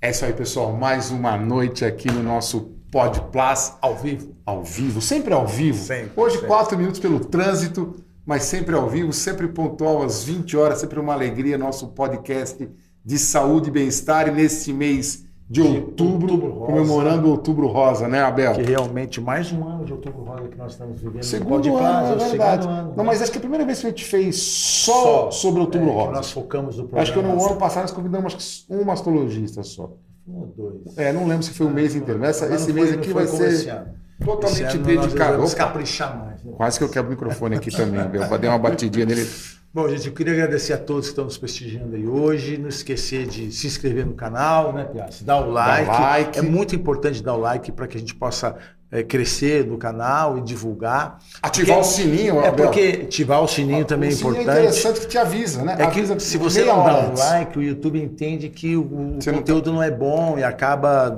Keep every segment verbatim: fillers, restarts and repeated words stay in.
É isso aí, pessoal. Mais uma noite aqui no nosso Pod Plus. Ao vivo. Ao vivo. Sempre ao vivo. Sempre, Hoje, sempre. quatro minutos pelo trânsito, mas sempre ao vivo, sempre pontual, às vinte horas. Sempre uma alegria, nosso podcast de saúde e bem-estar. E neste mês de outubro, outubro rosa, comemorando o Outubro Rosa, né, Abel? Que realmente, mais um ano de Outubro Rosa que nós estamos vivendo. Segundo no Pod ano, Plus, é verdade. Ano, não, né? Mas acho que é a primeira vez que a gente fez só, só sobre Outubro é, Rosa. Que nós focamos no programa. Acho que no ano passado nós convidamos acho que um mastologista só. Um ou dois. É, não lembro se foi um mês inteiro. Mas essa, esse foi, mês aqui vai ser totalmente dedicado. Vamos caprichar mais. Né? Quase que eu quebro o microfone aqui também, Abel. Dei uma batidinha nele. Bom, gente, eu queria agradecer a todos que estão nos prestigiando aí hoje. Não esquecer de se inscrever no canal, né, Piazzi? Dar o like. Dá like. É muito importante dar o like para que a gente possa é, crescer no canal e divulgar. Ativar porque, o sininho, Abel. É porque ativar o sininho também o é sininho importante. É interessante que te avisa, né? É que avisa se você não dá o like, o YouTube entende que o, o conteúdo não, tá... não é bom e acaba,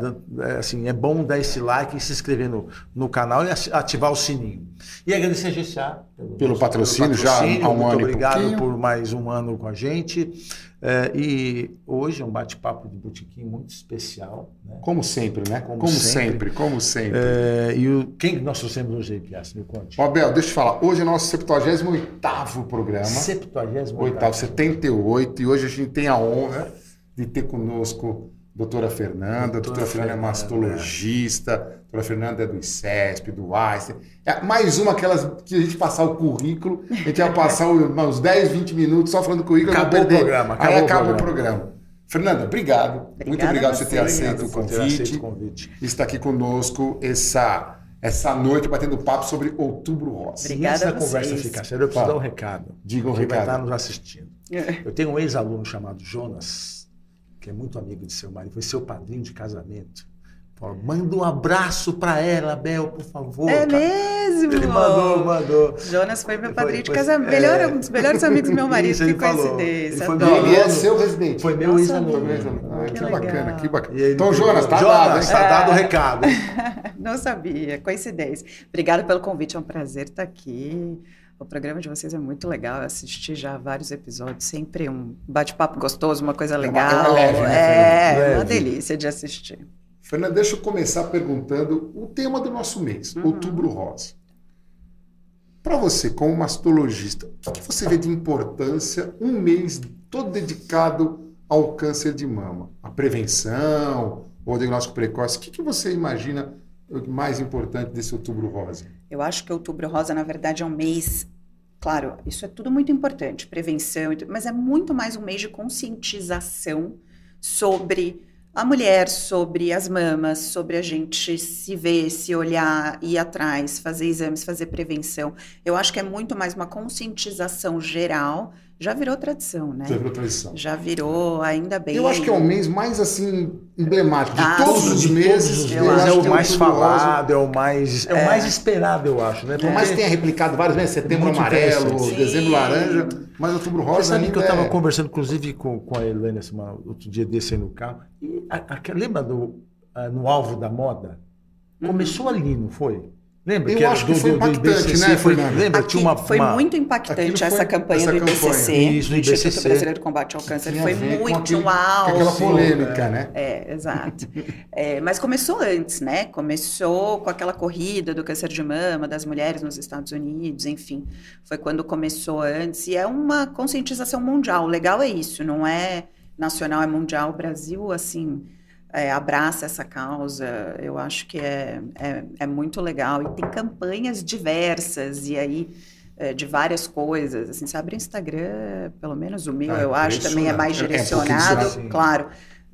assim, é bom dar esse like e se inscrever no, no canal e ativar o sininho. E agradecer a G C A pelo, pelo patrocínio, já há um ano e obrigado. Por mais um ano com a gente. É, e hoje é um bate-papo de botequim muito especial. Né? Como sempre, né? Como, como sempre. sempre, como sempre. É, e o... quem nós trouxemos hoje aí, Piazzi? Me conte. Abel, deixa eu te falar. Hoje é o nosso setenta e oito programa. setenta e oito. setenta e oito. E hoje a gente tem a honra de ter conosco a doutora Fernanda. A doutora, doutora Fernanda, Fernanda é mastologista. A doutora Fernanda é do I C E S P, do Einstein. É mais uma aquelas que a gente passar o currículo, a gente ia passar uns dez, vinte minutos só falando currículo. Acabou o programa. Acabou Aí acaba o programa. o programa. Fernanda, obrigado. Obrigada Muito obrigado por você ter aceito, o convite, aceito o convite. Está aqui conosco essa, essa noite batendo papo sobre Outubro Rosa. Obrigada a vocês. Conversa ficar sério, eu preciso dar um recado. Diga um recado. Vai estar nos assistindo. Eu tenho um ex-aluno chamado Jonas, que é muito amigo de seu marido, foi seu padrinho de casamento. Falou, manda um abraço para ela, Abel, por favor. É cara. mesmo? Ele mandou, mandou. Jonas foi meu padrinho de casamento. É... Um dos melhores amigos do meu marido, Isso, que coincidência. Ele, ele, ele é seu residente. Foi meu ex-aluno. Ah, que, que bacana, que bacana. Ele... Então, Jonas, tá dado, está dado o recado. Não sabia, coincidência. Obrigada pelo convite, é um prazer estar aqui. O programa de vocês é muito legal, eu assisti já vários episódios, sempre um bate-papo gostoso, uma coisa legal. É uma, é uma, leve, né? é, é uma delícia de assistir. Fernanda, deixa eu começar perguntando o tema do nosso mês, uhum. Outubro Rosa. Para você, como mastologista, o que você vê de importância um mês todo dedicado ao câncer de mama? A prevenção, o diagnóstico precoce, o que, que você imagina o mais importante desse Outubro Rosa? Eu acho que Outubro Rosa, na verdade, é um mês... Claro, isso é tudo muito importante, prevenção, mas é muito mais um mês de conscientização sobre... a mulher, sobre as mamas, sobre a gente se ver, se olhar, ir atrás, fazer exames, fazer prevenção. Eu acho que é muito mais uma conscientização geral. Já virou tradição, né? Já virou tradição. Já virou, ainda bem. Eu acho que é o mês mais, assim, emblemático. De ah, todos os meses, eu eu é o mais falado, é o mais, é. é o mais esperado, eu acho, né? Por é. mais que tenha replicado vários meses, setembro Muito amarelo, dezembro laranja, mas outubro rosa Você sabe que eu estava é... conversando, inclusive, com, com a Elane, assim, outro dia desse aí no carro, e a, a, lembra do, a, no alvo da moda? Hum. Começou ali, não foi? Lembra eu que acho que foi do, impactante, do né? Foi, lembra? Aqui, uma, foi uma... muito impactante foi, essa campanha essa do I B C C, Isso, do Instituto I B C C. Brasileiro de Combate ao Câncer. Tinha foi muito aquele, um alvo. Aquela polêmica, né? É, exato. é, mas começou antes, né? Começou com aquela corrida do câncer de mama, das mulheres nos Estados Unidos, enfim. Foi quando começou antes. E é uma conscientização mundial. O legal é isso, não é nacional, é mundial. O Brasil, assim... É, abraça essa causa, eu acho que é, é, é muito legal. E tem campanhas diversas, e aí, é, de várias coisas. Assim, você abre o Instagram, pelo menos o meu, ah, eu acho, também é mais direcionado, é claro.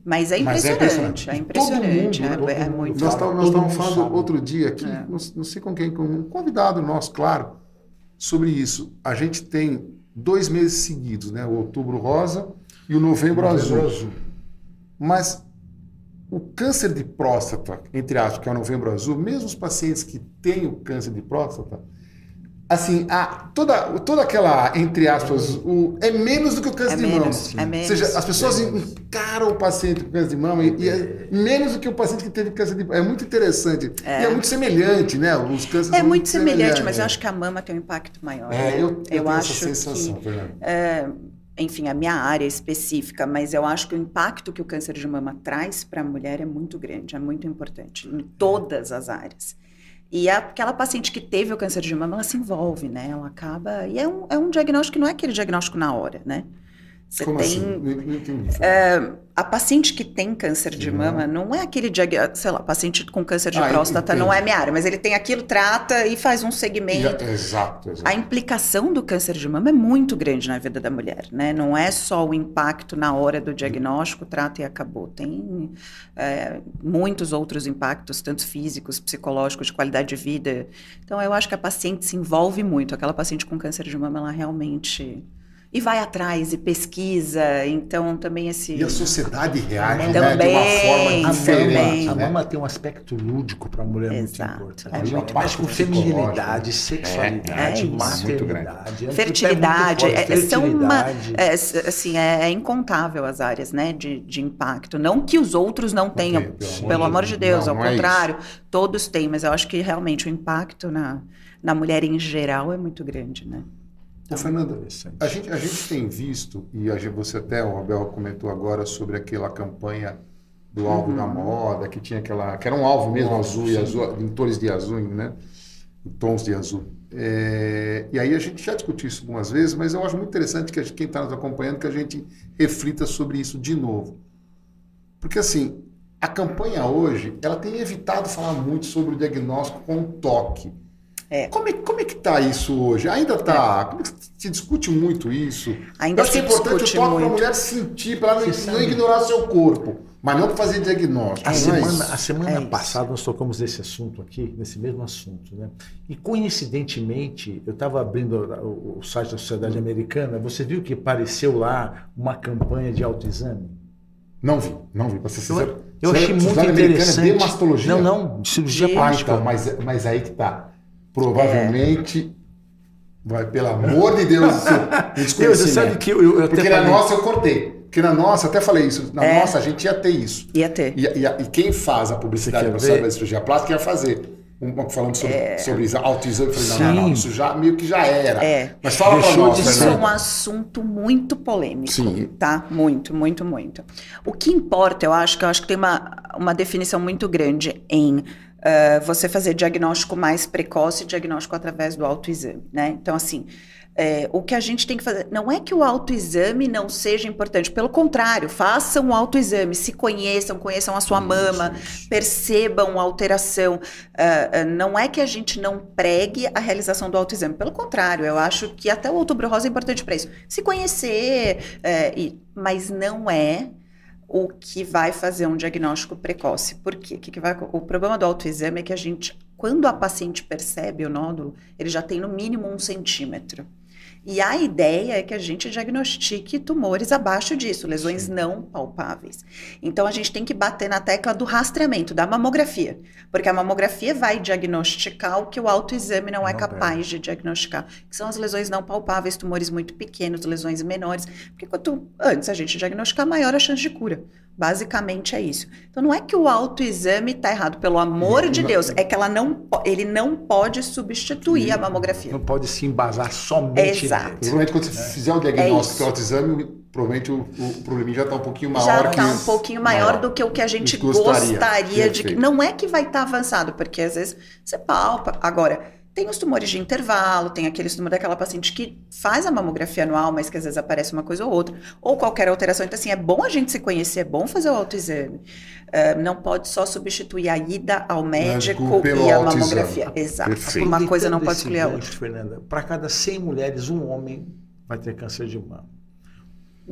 Mas é impressionante, Mas é impressionante. É impressionante todo mundo, é, é muito nós estávamos, nós estávamos falando outro dia aqui, é. não, não sei com quem, com um convidado nosso, claro, sobre isso. A gente tem dois meses seguidos, né? O Outubro Rosa e o Novembro, o novembro azul. azul. Mas... o câncer de próstata, entre aspas, que é o Novembro Azul, mesmo os pacientes que têm o câncer de próstata, assim, a, toda, toda aquela, entre aspas, o, é menos do que o câncer é de mama. É menos. Ou seja, as pessoas é encaram o paciente com câncer de mama e, e é menos do que o paciente que teve câncer de mama. É muito interessante. É. E é muito semelhante, né? Os cânceres é muito semelhante, mas eu acho que a mama tem um impacto maior. É, né? eu, eu, eu tenho acho essa sensação, que, Fernanda. É, enfim, a minha área específica, mas eu acho que o impacto que o câncer de mama traz para a mulher é muito grande, é muito importante, em todas as áreas. E aquela paciente que teve o câncer de mama, ela se envolve, né? Ela acaba... E é um, é um diagnóstico que não é aquele diagnóstico na hora, né? Você Como tem, assim? Não, não entendi. É, a paciente que tem câncer de mama não é aquele diagnóstico... Sei lá, paciente com câncer de ah, próstata entendi. Não é minha área, mas ele tem aquilo, trata e faz um segmento. Exato, exato. A implicação do câncer de mama é muito grande na vida da mulher, né? Não é só o impacto na hora do diagnóstico, trata e acabou. Tem é, muitos outros impactos, tanto físicos, psicológicos, de qualidade de vida. Então, eu acho que a paciente se envolve muito. Aquela paciente com câncer de mama, ela realmente... E vai atrás e pesquisa, então também esse... E a sociedade reage também, né, de uma forma diferente. Também. A mama tem um aspecto lúdico para a mulher. Exato. Muito importante. É muito mais com feminilidade, sexualidade, é, é maternidade. É fertilidade. É, fertilidade. São uma, é, assim, é, é incontável as áreas, né, de, de impacto. Não que os outros não tenham, okay, pelo, pelo amor de Deus, não, ao não contrário. É todos têm, mas eu acho que realmente o impacto na, na mulher em geral é muito grande, né? Ô, Fernanda, a gente, a gente tem visto, e a gente, você até, o Abel comentou agora sobre aquela campanha do alvo uhum. da moda, que tinha aquela, que era um alvo mesmo, oh, azul sim. e azul, em tons de azul, né? Em tons de azul. É, e aí a gente já discutiu isso algumas vezes, mas eu acho muito interessante que a gente, quem está nos acompanhando, que a gente reflita sobre isso de novo. Porque assim, a campanha hoje, ela tem evitado falar muito sobre o diagnóstico com toque. É. Como, é, como é que está isso hoje? Ainda está... É. Como é que se discute muito isso? Ainda eu acho que é importante o toque para a mulher sentir, para ela não, não ignorar seu corpo, mas não fazer diagnóstico. A semana, a semana é passada nós tocamos nesse assunto aqui, nesse mesmo assunto, né? E coincidentemente, eu estava abrindo o, o site da Sociedade Americana, você viu que apareceu lá uma campanha de autoexame? Não vi, não vi, para ser sincero. Eu, eu achei muito interessante. De mastologia? Não, não, cirurgia plástica. Então, mas, mas aí que está. Provavelmente, é. vai, pelo amor de Deus, Deus você sabe que eu, eu até Porque falei. na nossa eu cortei, porque na nossa, até falei isso, na é. nossa a gente ia ter isso. Ia ter. E, e, e quem faz a publicidade da cirurgia plástica ia fazer. Um, falando sobre, é. sobre autoexame, não, não, isso já, meio que já era. É. Mas fala pra nós, né? Isso é um assunto muito polêmico, Sim. tá? Muito, muito, muito. O que importa, eu acho que eu acho que tem uma, uma definição muito grande em... Uh, você fazer diagnóstico mais precoce, diagnóstico através do autoexame, né? Então, assim, é, o que a gente tem que fazer... Não é que o autoexame não seja importante, pelo contrário, façam o autoexame, se conheçam, conheçam a sua mama, percebam a alteração. Uh, não é que a gente não pregue a realização do autoexame, pelo contrário, eu acho que até o Outubro Rosa é importante para isso. Se conhecer, é, e, mas não é... o que vai fazer um diagnóstico precoce. Por quê? O, que que vai... o problema do autoexame é que a gente, quando a paciente percebe o nódulo, ele já tem no mínimo um centímetro. E a ideia é que a gente diagnostique tumores abaixo disso, lesões Sim. não palpáveis. Então, a gente tem que bater na tecla do rastreamento, da mamografia. Porque a mamografia vai diagnosticar o que o autoexame não, não é capaz é. de diagnosticar. Que são as lesões não palpáveis, tumores muito pequenos, lesões menores. Porque quanto antes a gente diagnosticar, maior a chance de cura. Basicamente é isso. Então, não é que o autoexame está errado, pelo amor não, de Deus. Não, é que ela não, ele não pode substituir não, a mamografia. Não pode se embasar somente. Exato. Nele. Provavelmente, quando você é. fizer o diagnóstico do autoexame, provavelmente o, o probleminha já está um pouquinho maior. Já está um pouquinho maior, maior do que o que a gente gostaria, gostaria de... Que, não é que vai estar tá avançado, porque às vezes você palpa. Agora... Tem os tumores de intervalo, tem aqueles tumores daquela paciente que faz a mamografia anual, mas que às vezes aparece uma coisa ou outra, ou qualquer alteração. Então, assim, é bom a gente se conhecer, é bom fazer o autoexame. Uh, não pode só substituir a ida ao médico e a autoexame. mamografia. Exato. Perfeito. Uma coisa não pode excluir a outra. Fernanda, para cada cem mulheres, um homem vai ter câncer de mama.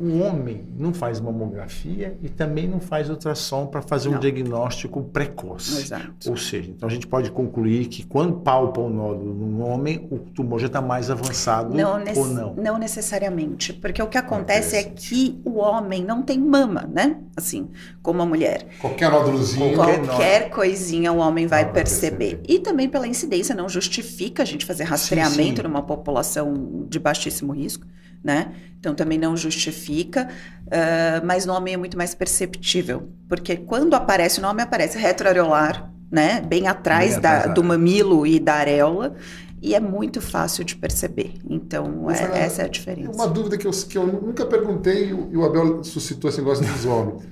O homem não faz mamografia e também não faz ultrassom para fazer não. um diagnóstico precoce. Exato. Ou seja, então a gente pode concluir que quando palpa o nódulo no homem, o tumor já está mais avançado não, ou não? Não necessariamente, porque o que acontece é que o homem não tem mama, né? Assim, como a mulher. Qualquer nódulozinho. Qualquer, qualquer coisinha o homem vai, vai perceber. perceber. E também pela incidência, não justifica a gente fazer rastreamento sim, sim. numa população de baixíssimo risco. Né? Então também não justifica, uh, mas no homem é muito mais perceptível, porque quando aparece, o nome aparece retroareolar, né? Bem atrás da, do mamilo e da areola, e é muito fácil de perceber. Então, é, a, essa é a diferença. Uma dúvida que eu, que eu nunca perguntei, e o Abel suscitou esse negócio dos homens.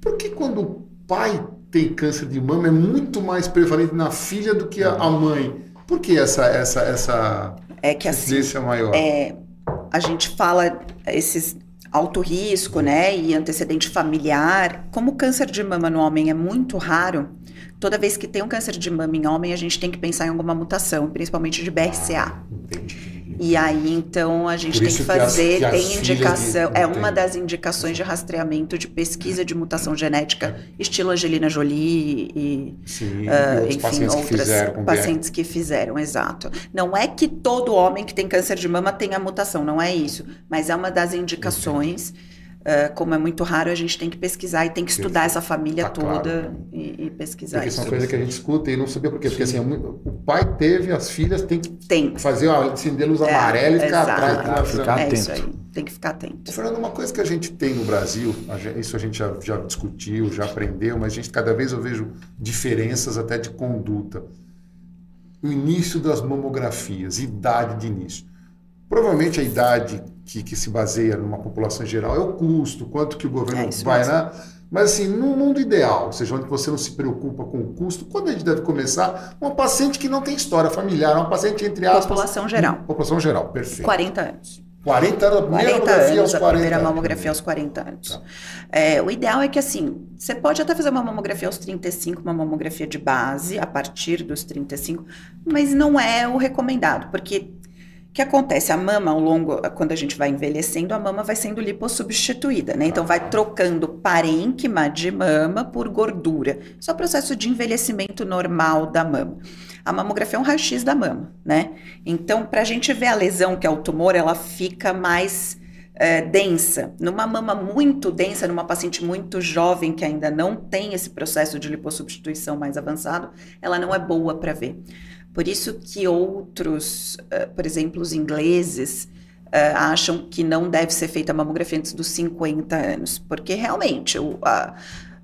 Por que quando o pai tem câncer de mama é muito mais prevalente na filha do que a, a mãe? Por que essa, essa, essa é que, assim, incidência maior? É, a gente fala esses alto risco, né, e antecedente familiar. Como o câncer de mama no homem é muito raro, toda vez que tem um câncer de mama em homem, a gente tem que pensar em alguma mutação, principalmente de B R C A. Entendi. E aí, então, a gente tem que fazer, que as, que as tem indicação, de... é uma das indicações de rastreamento de pesquisa de mutação genética, estilo Angelina Jolie e, Sim, uh, e enfim, pacientes outras que fizeram, pacientes que fizeram, exato. Não é que todo homem que tem câncer de mama tenha mutação, não é isso, mas é uma das indicações. Uh, como é muito raro, a gente tem que pesquisar e tem que estudar essa família tá toda claro. e, e pesquisar isso. Isso é uma coisa que a gente escuta e não sabia por quê. Porque assim, o pai teve, as filhas têm que tem. fazer acender luz é, amarela e ficar atrás. Ficar, ficar atento. É isso aí, tem que ficar atento. Fernando, uma coisa que a gente tem no Brasil, isso a gente já, já discutiu, já aprendeu, mas a gente, cada vez eu vejo diferenças até de conduta. O início das mamografias, idade de início. Provavelmente a idade que, que se baseia numa população geral é o custo, quanto que o governo é, vai na... Mas assim, num mundo ideal, ou seja, onde você não se preocupa com o custo, quando a gente deve começar? Uma paciente que não tem história familiar, uma paciente entre aspas... População geral. População geral, perfeito. quarenta anos. quarenta anos, quarenta anos, a primeira mamografia aos quarenta anos. Tá. É, o ideal é que, assim, você pode até fazer uma mamografia aos trinta e cinco, uma mamografia de base, a partir dos trinta e cinco, mas não é o recomendado, porque... O que acontece? A mama, ao longo, quando a gente vai envelhecendo, a mama vai sendo lipossubstituída, né? Então, vai trocando parênquima de mama por gordura. Isso é o processo de envelhecimento normal da mama. A mamografia é um raio-x da mama, né? Então, para a gente ver a lesão, que é o tumor, ela fica mais é, densa. Numa mama muito densa, numa paciente muito jovem, que ainda não tem esse processo de lipossubstituição mais avançado, ela não é boa para ver. Por isso que outros, por exemplo, os ingleses, acham que não deve ser feita a mamografia antes dos cinquenta anos, porque realmente a,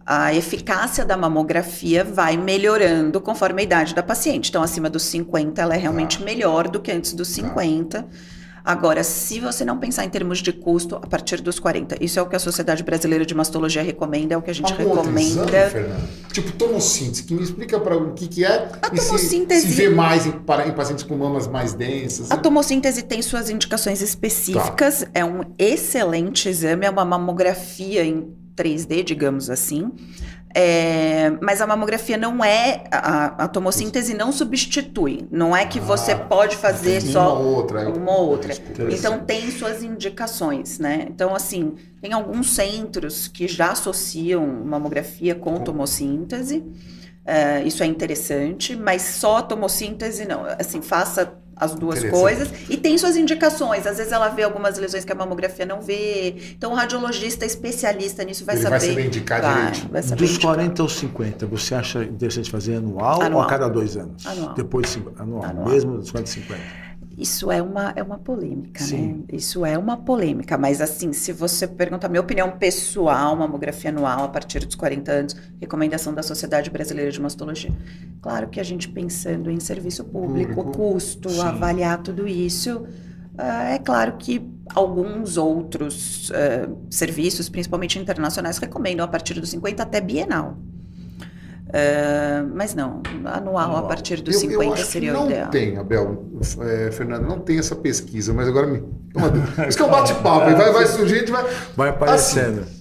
a eficácia da mamografia vai melhorando conforme a idade da paciente. Então, acima dos cinquenta, ela é realmente melhor do que antes dos cinquenta. Agora, se você não pensar em termos de custo, a partir dos quarenta. Isso é o que a Sociedade Brasileira de Mastologia recomenda, é o que a gente a recomenda. Exame, Fernanda. Tipo, tomossíntese, que me explica para o que, que é a e tomossíntese... se, se vê mais em, para, em pacientes com mamas mais densas. A né? tomossíntese tem suas indicações específicas, tá. É um excelente exame, é uma mamografia em três D, digamos assim. É, mas a mamografia não é, a, a tomossíntese não substitui, não é que você ah, pode fazer só uma ou outra. Uma outra. Então tem suas indicações, né? Então, assim, tem alguns centros que já associam mamografia com tomossíntese, é, isso é interessante, mas só tomossíntese não, assim, faça as duas coisas, e tem suas indicações. Às vezes ela vê algumas lesões que a mamografia não vê, então o radiologista especialista nisso vai Ele saber. Ele vai saber indicar vai, direito. Vai saber Dos indicar. quarenta aos cinquenta, você acha interessante fazer anual, anual. ou a cada dois anos? Anual. Depois, anual, anual. Mesmo dos quarenta e cinquenta? Isso é uma, é uma polêmica, Sim. né? Isso é uma polêmica, mas assim, se você perguntar minha opinião pessoal, mamografia anual a partir dos quarenta anos, recomendação da Sociedade Brasileira de Mastologia. Claro que a gente pensando em serviço público, público. custo, Sim. avaliar tudo isso, é claro que alguns outros uh, serviços, principalmente internacionais, recomendam a partir dos cinquenta até bienal. Uh, mas não, anual não, a partir dos eu, cinquenta eu acho seria que não o ideal. Não tem, Abel, é, Fernando, não tem essa pesquisa, mas agora me. Isso que é um bate-papo, vai, vai surgindo, vai. Vai aparecendo. Assim,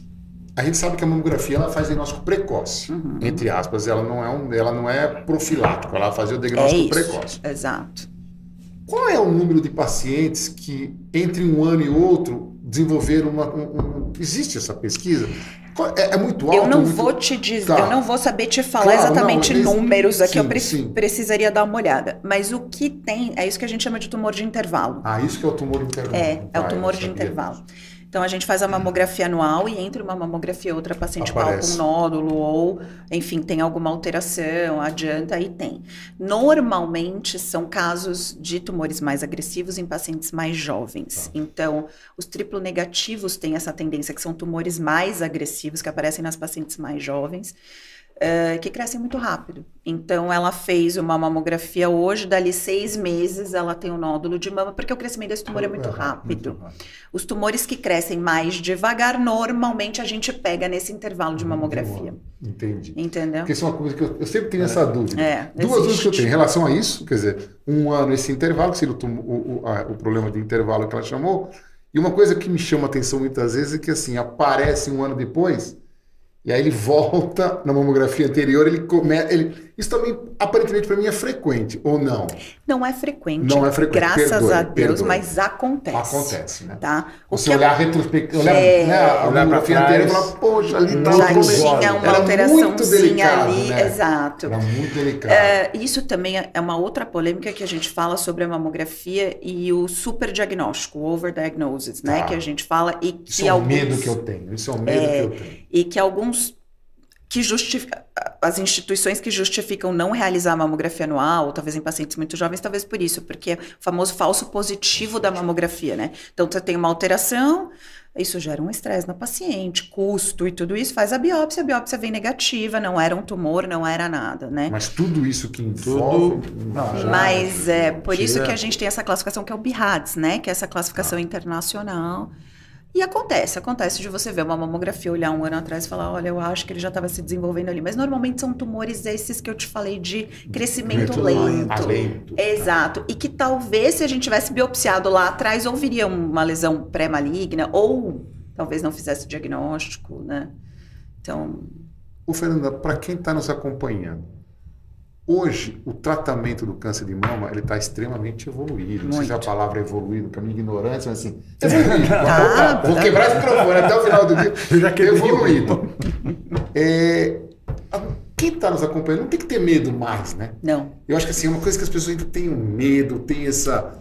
a gente sabe que a mamografia ela faz diagnóstico precoce, uhum. entre aspas, ela não é um, ela não é profilático, ela faz o diagnóstico é isso, precoce. Exato. Qual é o número de pacientes que entre um ano e outro desenvolveram uma. Um, um, existe essa pesquisa? É, é muito alto. Eu não muito... vou te dizer, tá. eu não vou saber te falar claro, exatamente não, mas... números aqui, sim, eu pre sim. precisaria dar uma olhada. Mas o que tem, é isso que a gente chama de tumor de intervalo. Ah, isso que é o tumor de intervalo. É, é ah, o tumor de intervalo. Isso. Então a gente faz a mamografia anual e entre uma mamografia e outra a paciente com algum nódulo ou, enfim, tem alguma alteração, adianta, aí tem. Normalmente são casos de tumores mais agressivos em pacientes mais jovens. Então os triplo negativos têm essa tendência, que são tumores mais agressivos que aparecem nas pacientes mais jovens. uh, que crescem muito rápido. Então, ela fez uma mamografia hoje, dali seis meses ela tem um nódulo de mama, porque o crescimento desse tumor é muito rápido. Muito rápido. Os tumores que crescem mais devagar, normalmente a gente pega nesse intervalo de mamografia. Boa. Entendi. Entendeu? Porque isso é uma coisa que eu, eu sempre tenho é. essa dúvida. É, Duas dúvidas que eu tenho em relação a isso, quer dizer, um ano esse intervalo, que seria o, o, o, a, o problema de intervalo que ela chamou, e uma coisa que me chama a atenção muitas vezes é que assim, aparece um ano depois... E aí ele volta na mamografia anterior, ele começa... Ele... Isso também, aparentemente, para mim é frequente, ou não? Não é frequente. Não é frequente, Graças perdoe, a Deus, perdoe. mas acontece. Acontece, né? Tá? O Você olhar a retrospectiva, olhar, é... né, a mamografia anterior e falar, poxa, ali tá Já tinha uma Era alteraçãozinha ali, né? Exato. Era muito delicado. É, isso também é uma outra polêmica que a gente fala sobre a mamografia e o superdiagnóstico, o overdiagnosis, tá. né? Que a gente fala e que Isso alguns... é o medo que eu tenho, isso é o medo é... que eu tenho. E que alguns que justificam, as instituições que justificam não realizar a mamografia anual, talvez em pacientes muito jovens, talvez por isso, porque é o famoso falso positivo da mamografia, né? Então, você tem uma alteração, isso gera um estresse na paciente, custo e tudo isso, faz a biópsia, a biópsia vem negativa, não era um tumor, não era nada, né? Mas tudo isso que envolve... Tudo... Mas é por isso que a gente tem essa classificação que é o B I-RADS, né? Que é essa classificação ah. internacional... E acontece, acontece de você ver uma mamografia, olhar um ano atrás e falar, olha, eu acho que ele já estava se desenvolvendo ali. Mas normalmente são tumores esses que eu te falei de crescimento lento. lento. Exato. E que talvez se a gente tivesse biopsiado lá atrás, ou viria uma lesão pré-maligna, ou talvez não fizesse diagnóstico, né? Então... Ô, Fernanda, para quem está nos acompanhando, hoje o tratamento do câncer de mama ele está extremamente evoluído. Não sei se a palavra é evoluído, que é uma ignorância, mas assim... Evoluído. Ah, vou, vou quebrar esse microfone até o final do dia. Eu já quebrei. Evoluído. É, quem está nos acompanhando não tem que ter medo mais, né? Não. Eu acho que assim, é uma coisa que as pessoas ainda têm medo, tem essa...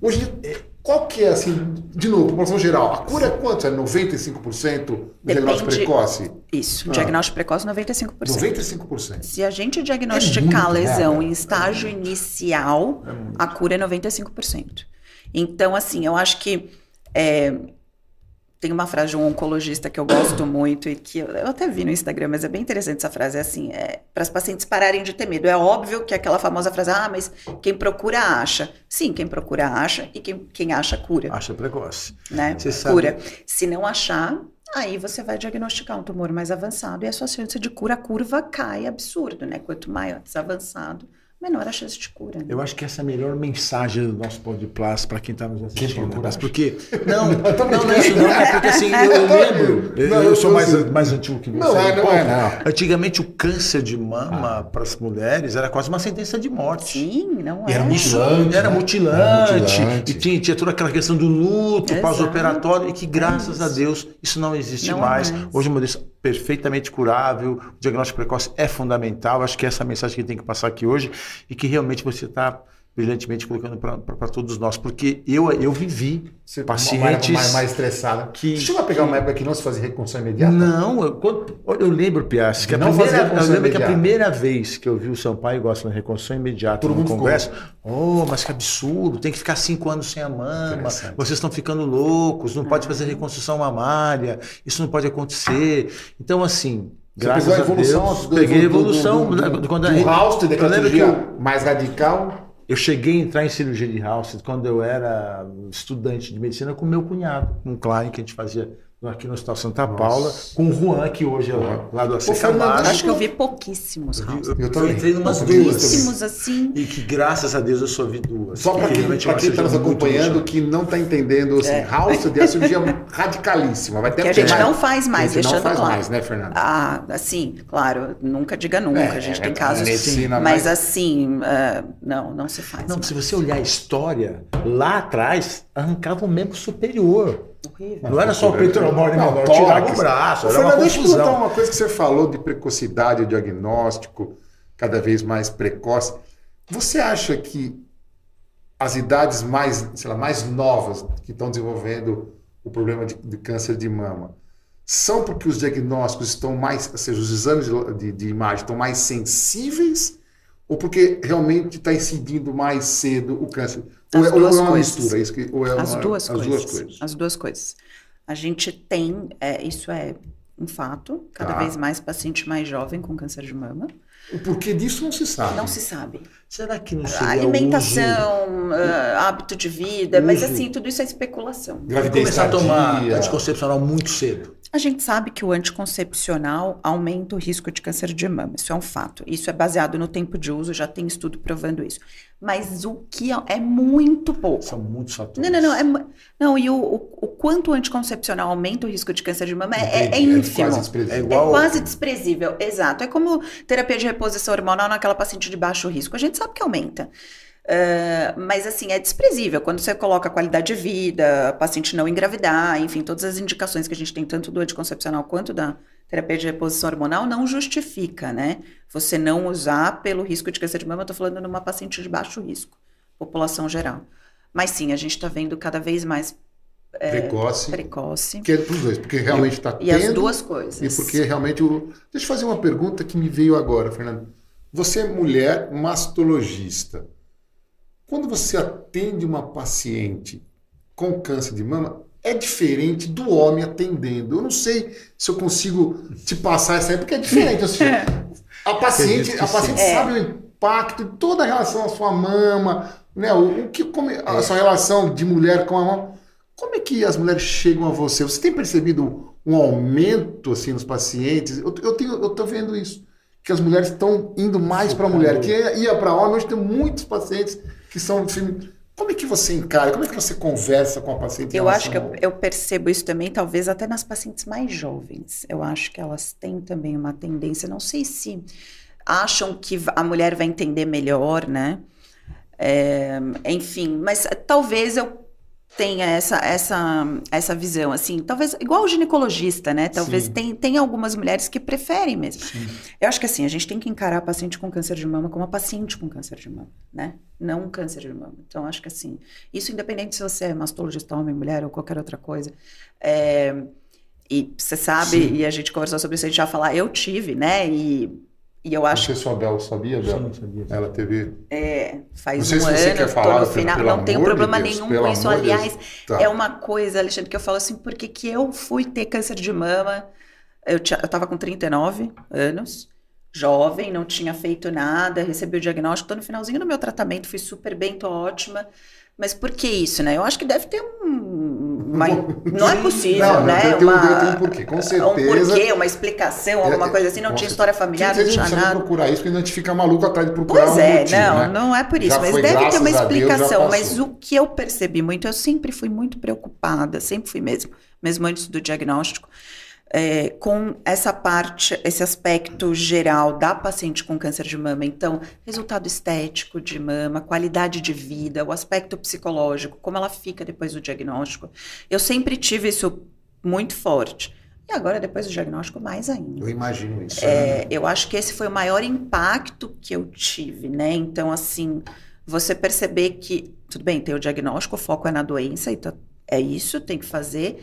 Hoje, qual que é assim, de novo, população geral, a cura é quanto? É noventa e cinco por cento do diagnóstico precoce? Isso, ah. diagnóstico precoce noventa e cinco por cento. noventa e cinco por cento. Se a gente diagnosticar é a lesão raro, em estágio é inicial, é a cura é noventa e cinco por cento. Então, assim, eu acho que é, tem uma frase de um oncologista que eu gosto muito e que eu, eu até vi no Instagram, mas é bem interessante essa frase, é assim, é, para as pacientes pararem de ter medo. É óbvio que aquela famosa frase, ah, mas quem procura acha. Sim, quem procura acha e quem, quem acha cura. Acha precoce. Né? Você cura. Sabe. Se não achar... Aí você vai diagnosticar um tumor mais avançado e a sua chance de cura, a curva cai, absurdo, né? Quanto maior desavançado, menor a chance de cura. Né? Eu acho que essa é a melhor mensagem do nosso Pod Plus para quem está nos assistindo. Quem porque não, não, não, não é isso não, é porque assim, eu, eu lembro, eu, não, eu sou mais, mais antigo que você. Não, é, não, Pô, é, não. Antigamente o câncer de mama ah. para as mulheres era quase uma sentença de morte. Sim, não era. Era mutilante. Era mutilante. Era mutilante. E tinha, tinha toda aquela questão do luto, pós-operatório, e que graças é a Deus isso não existe não mais. mais. Hoje é uma doença perfeitamente curável, o diagnóstico precoce é fundamental, acho que essa é a mensagem que tem que passar aqui hoje e que realmente você está brilhantemente colocando para todos nós, porque eu, eu vivi você pacientes... Mais, mais, mais estressada. Que, Deixa eu pegar que, uma época que não se fazia reconstrução imediata. Não, eu, quando, eu lembro, Piazzi, que, a primeira, eu lembro que a primeira vez que eu vi o Sampaio gostando da reconstrução imediata no congresso, oh, mas que absurdo, tem que ficar cinco anos sem a mama, vocês estão ficando loucos, não pode fazer reconstrução mamária, isso não pode acontecer. Então, assim... Você graças a evolução, Deus, do, peguei a evolução. Do Halsted, daquela cirurgia mais radical. Eu cheguei a entrar em cirurgia de Halsted quando eu era estudante de medicina com meu cunhado, com um Klein que a gente fazia aqui no Hospital Santa Paula, Nossa. com o Juan, que hoje é lá, lá do A C C. Acho que eu vi pouquíssimos Halsted. Eu, eu, eu entrei em umas duas. Assim. E que graças a Deus eu só vi duas. Só para quem está nos acompanhando que não está entendendo, assim, é. Halsted é a cirurgia radicalíssima. Vai ter que a gente mais. não faz mais, deixando claro. A gente não faz mais, né, Fernanda? Ah, assim, claro, nunca diga nunca. É, a gente é, tem é, casos assim, mas mais... assim, uh, não, não se faz. Não, mais. Se você olhar a história, lá atrás arrancava o membro superior. Não, não era só o peitoral, não, tirava o braço, era uma confusão. Deixa eu perguntar uma coisa que você falou de precocidade, o diagnóstico cada vez mais precoce. Você acha que as idades mais, sei lá, mais novas que estão desenvolvendo o problema de, de câncer de mama são porque os diagnósticos estão mais, ou seja, os exames de, de imagem estão mais sensíveis ou porque realmente está incidindo mais cedo o câncer? As ou, duas ou é uma coisas. mistura? Isso que, ou é as, uma, duas as, coisas, duas coisas. as duas coisas. A gente tem, é, isso é um fato, cada tá. vez mais paciente mais jovem com câncer de mama. O porquê disso não se sabe. Não se sabe. Será que não seria alimentação, uso... uh, hábito de vida, uso... mas assim, tudo isso é especulação. Gravidez começar tardia. A tomar anticoncepcional muito cedo. A gente sabe que o anticoncepcional aumenta o risco de câncer de mama, isso é um fato. Isso é baseado no tempo de uso, já tem estudo provando isso. Mas o que é muito pouco. São muitos fatores. Não, não, não. É, não e o, o, o quanto o anticoncepcional aumenta o risco de câncer de mama é, é ínfimo. É quase desprezível. É, igual... é quase desprezível, exato. É como terapia de reposição hormonal naquela paciente de baixo risco. A gente sabe que aumenta. Uh, mas assim, é desprezível quando você coloca a qualidade de vida, a paciente não engravidar, enfim, todas as indicações que a gente tem tanto do anticoncepcional quanto da terapia de reposição hormonal não justifica, né? Você não usar pelo risco de câncer de mama, eu tô falando numa paciente de baixo risco, população geral. Mas sim, a gente tá vendo cada vez mais é, precoce, precoce. Que é pros dois, porque realmente está tendo... E as duas coisas. E porque realmente... O... Deixa eu fazer uma pergunta que me veio agora, Fernanda. Você é mulher mastologista. Quando você atende uma paciente com câncer de mama, é diferente do homem atendendo. Eu não sei se eu consigo te passar essa aí, porque é diferente. Ou seja, a paciente, a paciente é. sabe o impacto de toda a relação à sua mama, né? o, o que, como, a sua relação de mulher com a mama. Como é que as mulheres chegam a você? Você tem percebido um aumento assim, nos pacientes? Eu estou vendo isso, que as mulheres estão indo mais para a mulher. Que ia para homem, hoje tem muitos pacientes... que são... Como é que você encara? Como é que você conversa com a paciente? Eu acho que eu, eu percebo isso também, talvez até nas pacientes mais jovens. Eu acho que elas têm também uma tendência, não sei se acham que a mulher vai entender melhor, né? É, enfim, mas talvez eu tenha essa, essa, essa visão, assim, talvez, igual o ginecologista, né? Talvez tem, tem algumas mulheres que preferem mesmo. Sim. Eu acho que assim, a gente tem que encarar a paciente com câncer de mama como a paciente com câncer de mama, né? Não um câncer de mama. Então, acho que assim, isso independente se você é mastologista, homem, mulher ou qualquer outra coisa. É, e você sabe, sim, e a gente conversou sobre isso, a gente já falar, eu tive, né? E, e eu acho... Não sei se a Bel sabia, Bel? Sim, não sabia. Ela teve... É, faz não sei um se você ano, quer falar, no final, não tenho problema Deus, nenhum com isso. Aliás, Deus, tá. é uma coisa, Alexandre, que eu falo assim, porque que eu fui ter câncer de mama? Eu, tia, eu tava com trinta e nove anos... jovem, não tinha feito nada, recebi o diagnóstico, tô no finalzinho do meu tratamento, fui super bem, tô ótima. Mas por que isso, né? Eu acho que deve ter um... Uma... Não é possível, não, né? Tem uma... um porquê, com certeza. Um porquê, uma explicação, alguma é, coisa assim. Não tinha história familiar, não tinha nada. Procurar isso, porque a gente fica maluco atrás de procurar pois um é, motivo, não, né? Não é por isso. Já mas foi, deve ter uma explicação. Deus, mas o que eu percebi muito, eu sempre fui muito preocupada, sempre fui mesmo, mesmo antes do diagnóstico. É, com essa parte, esse aspecto geral da paciente com câncer de mama. Então, resultado estético de mama, qualidade de vida, o aspecto psicológico, como ela fica depois do diagnóstico. Eu sempre tive isso muito forte. E agora, depois do diagnóstico, mais ainda. Eu imagino isso. É, né? Eu acho que esse foi o maior impacto que eu tive, né? Então, assim, você perceber que, tudo bem, tem o diagnóstico, o foco é na doença, então é isso, tem que fazer...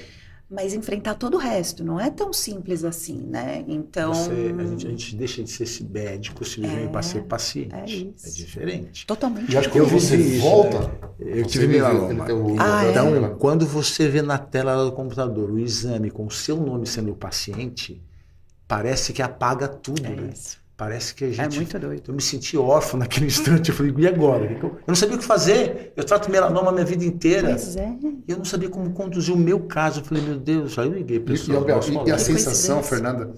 mas enfrentar todo o resto, não é tão simples assim, né? Então... Você, a, gente, a gente deixa de ser esse médico, cirurgião é, e para ser paciente. É, é diferente. Totalmente. E acho que eu você isso, volta... Né? Eu tive melanoma. O... Ah, então, é? Quando você vê na tela do computador o exame com o seu nome sendo o paciente, parece que apaga tudo, é né? Isso. Parece que a gente... É muito doido. Eu me senti órfão naquele instante. Eu falei, e agora? Eu não sabia o que fazer. Eu trato melanoma a minha vida inteira. Pois é. E eu não sabia como conduzir o meu caso. Eu falei, meu Deus, aí eu liguei. Pessoal, e, e, e, e a sensação, Fernanda,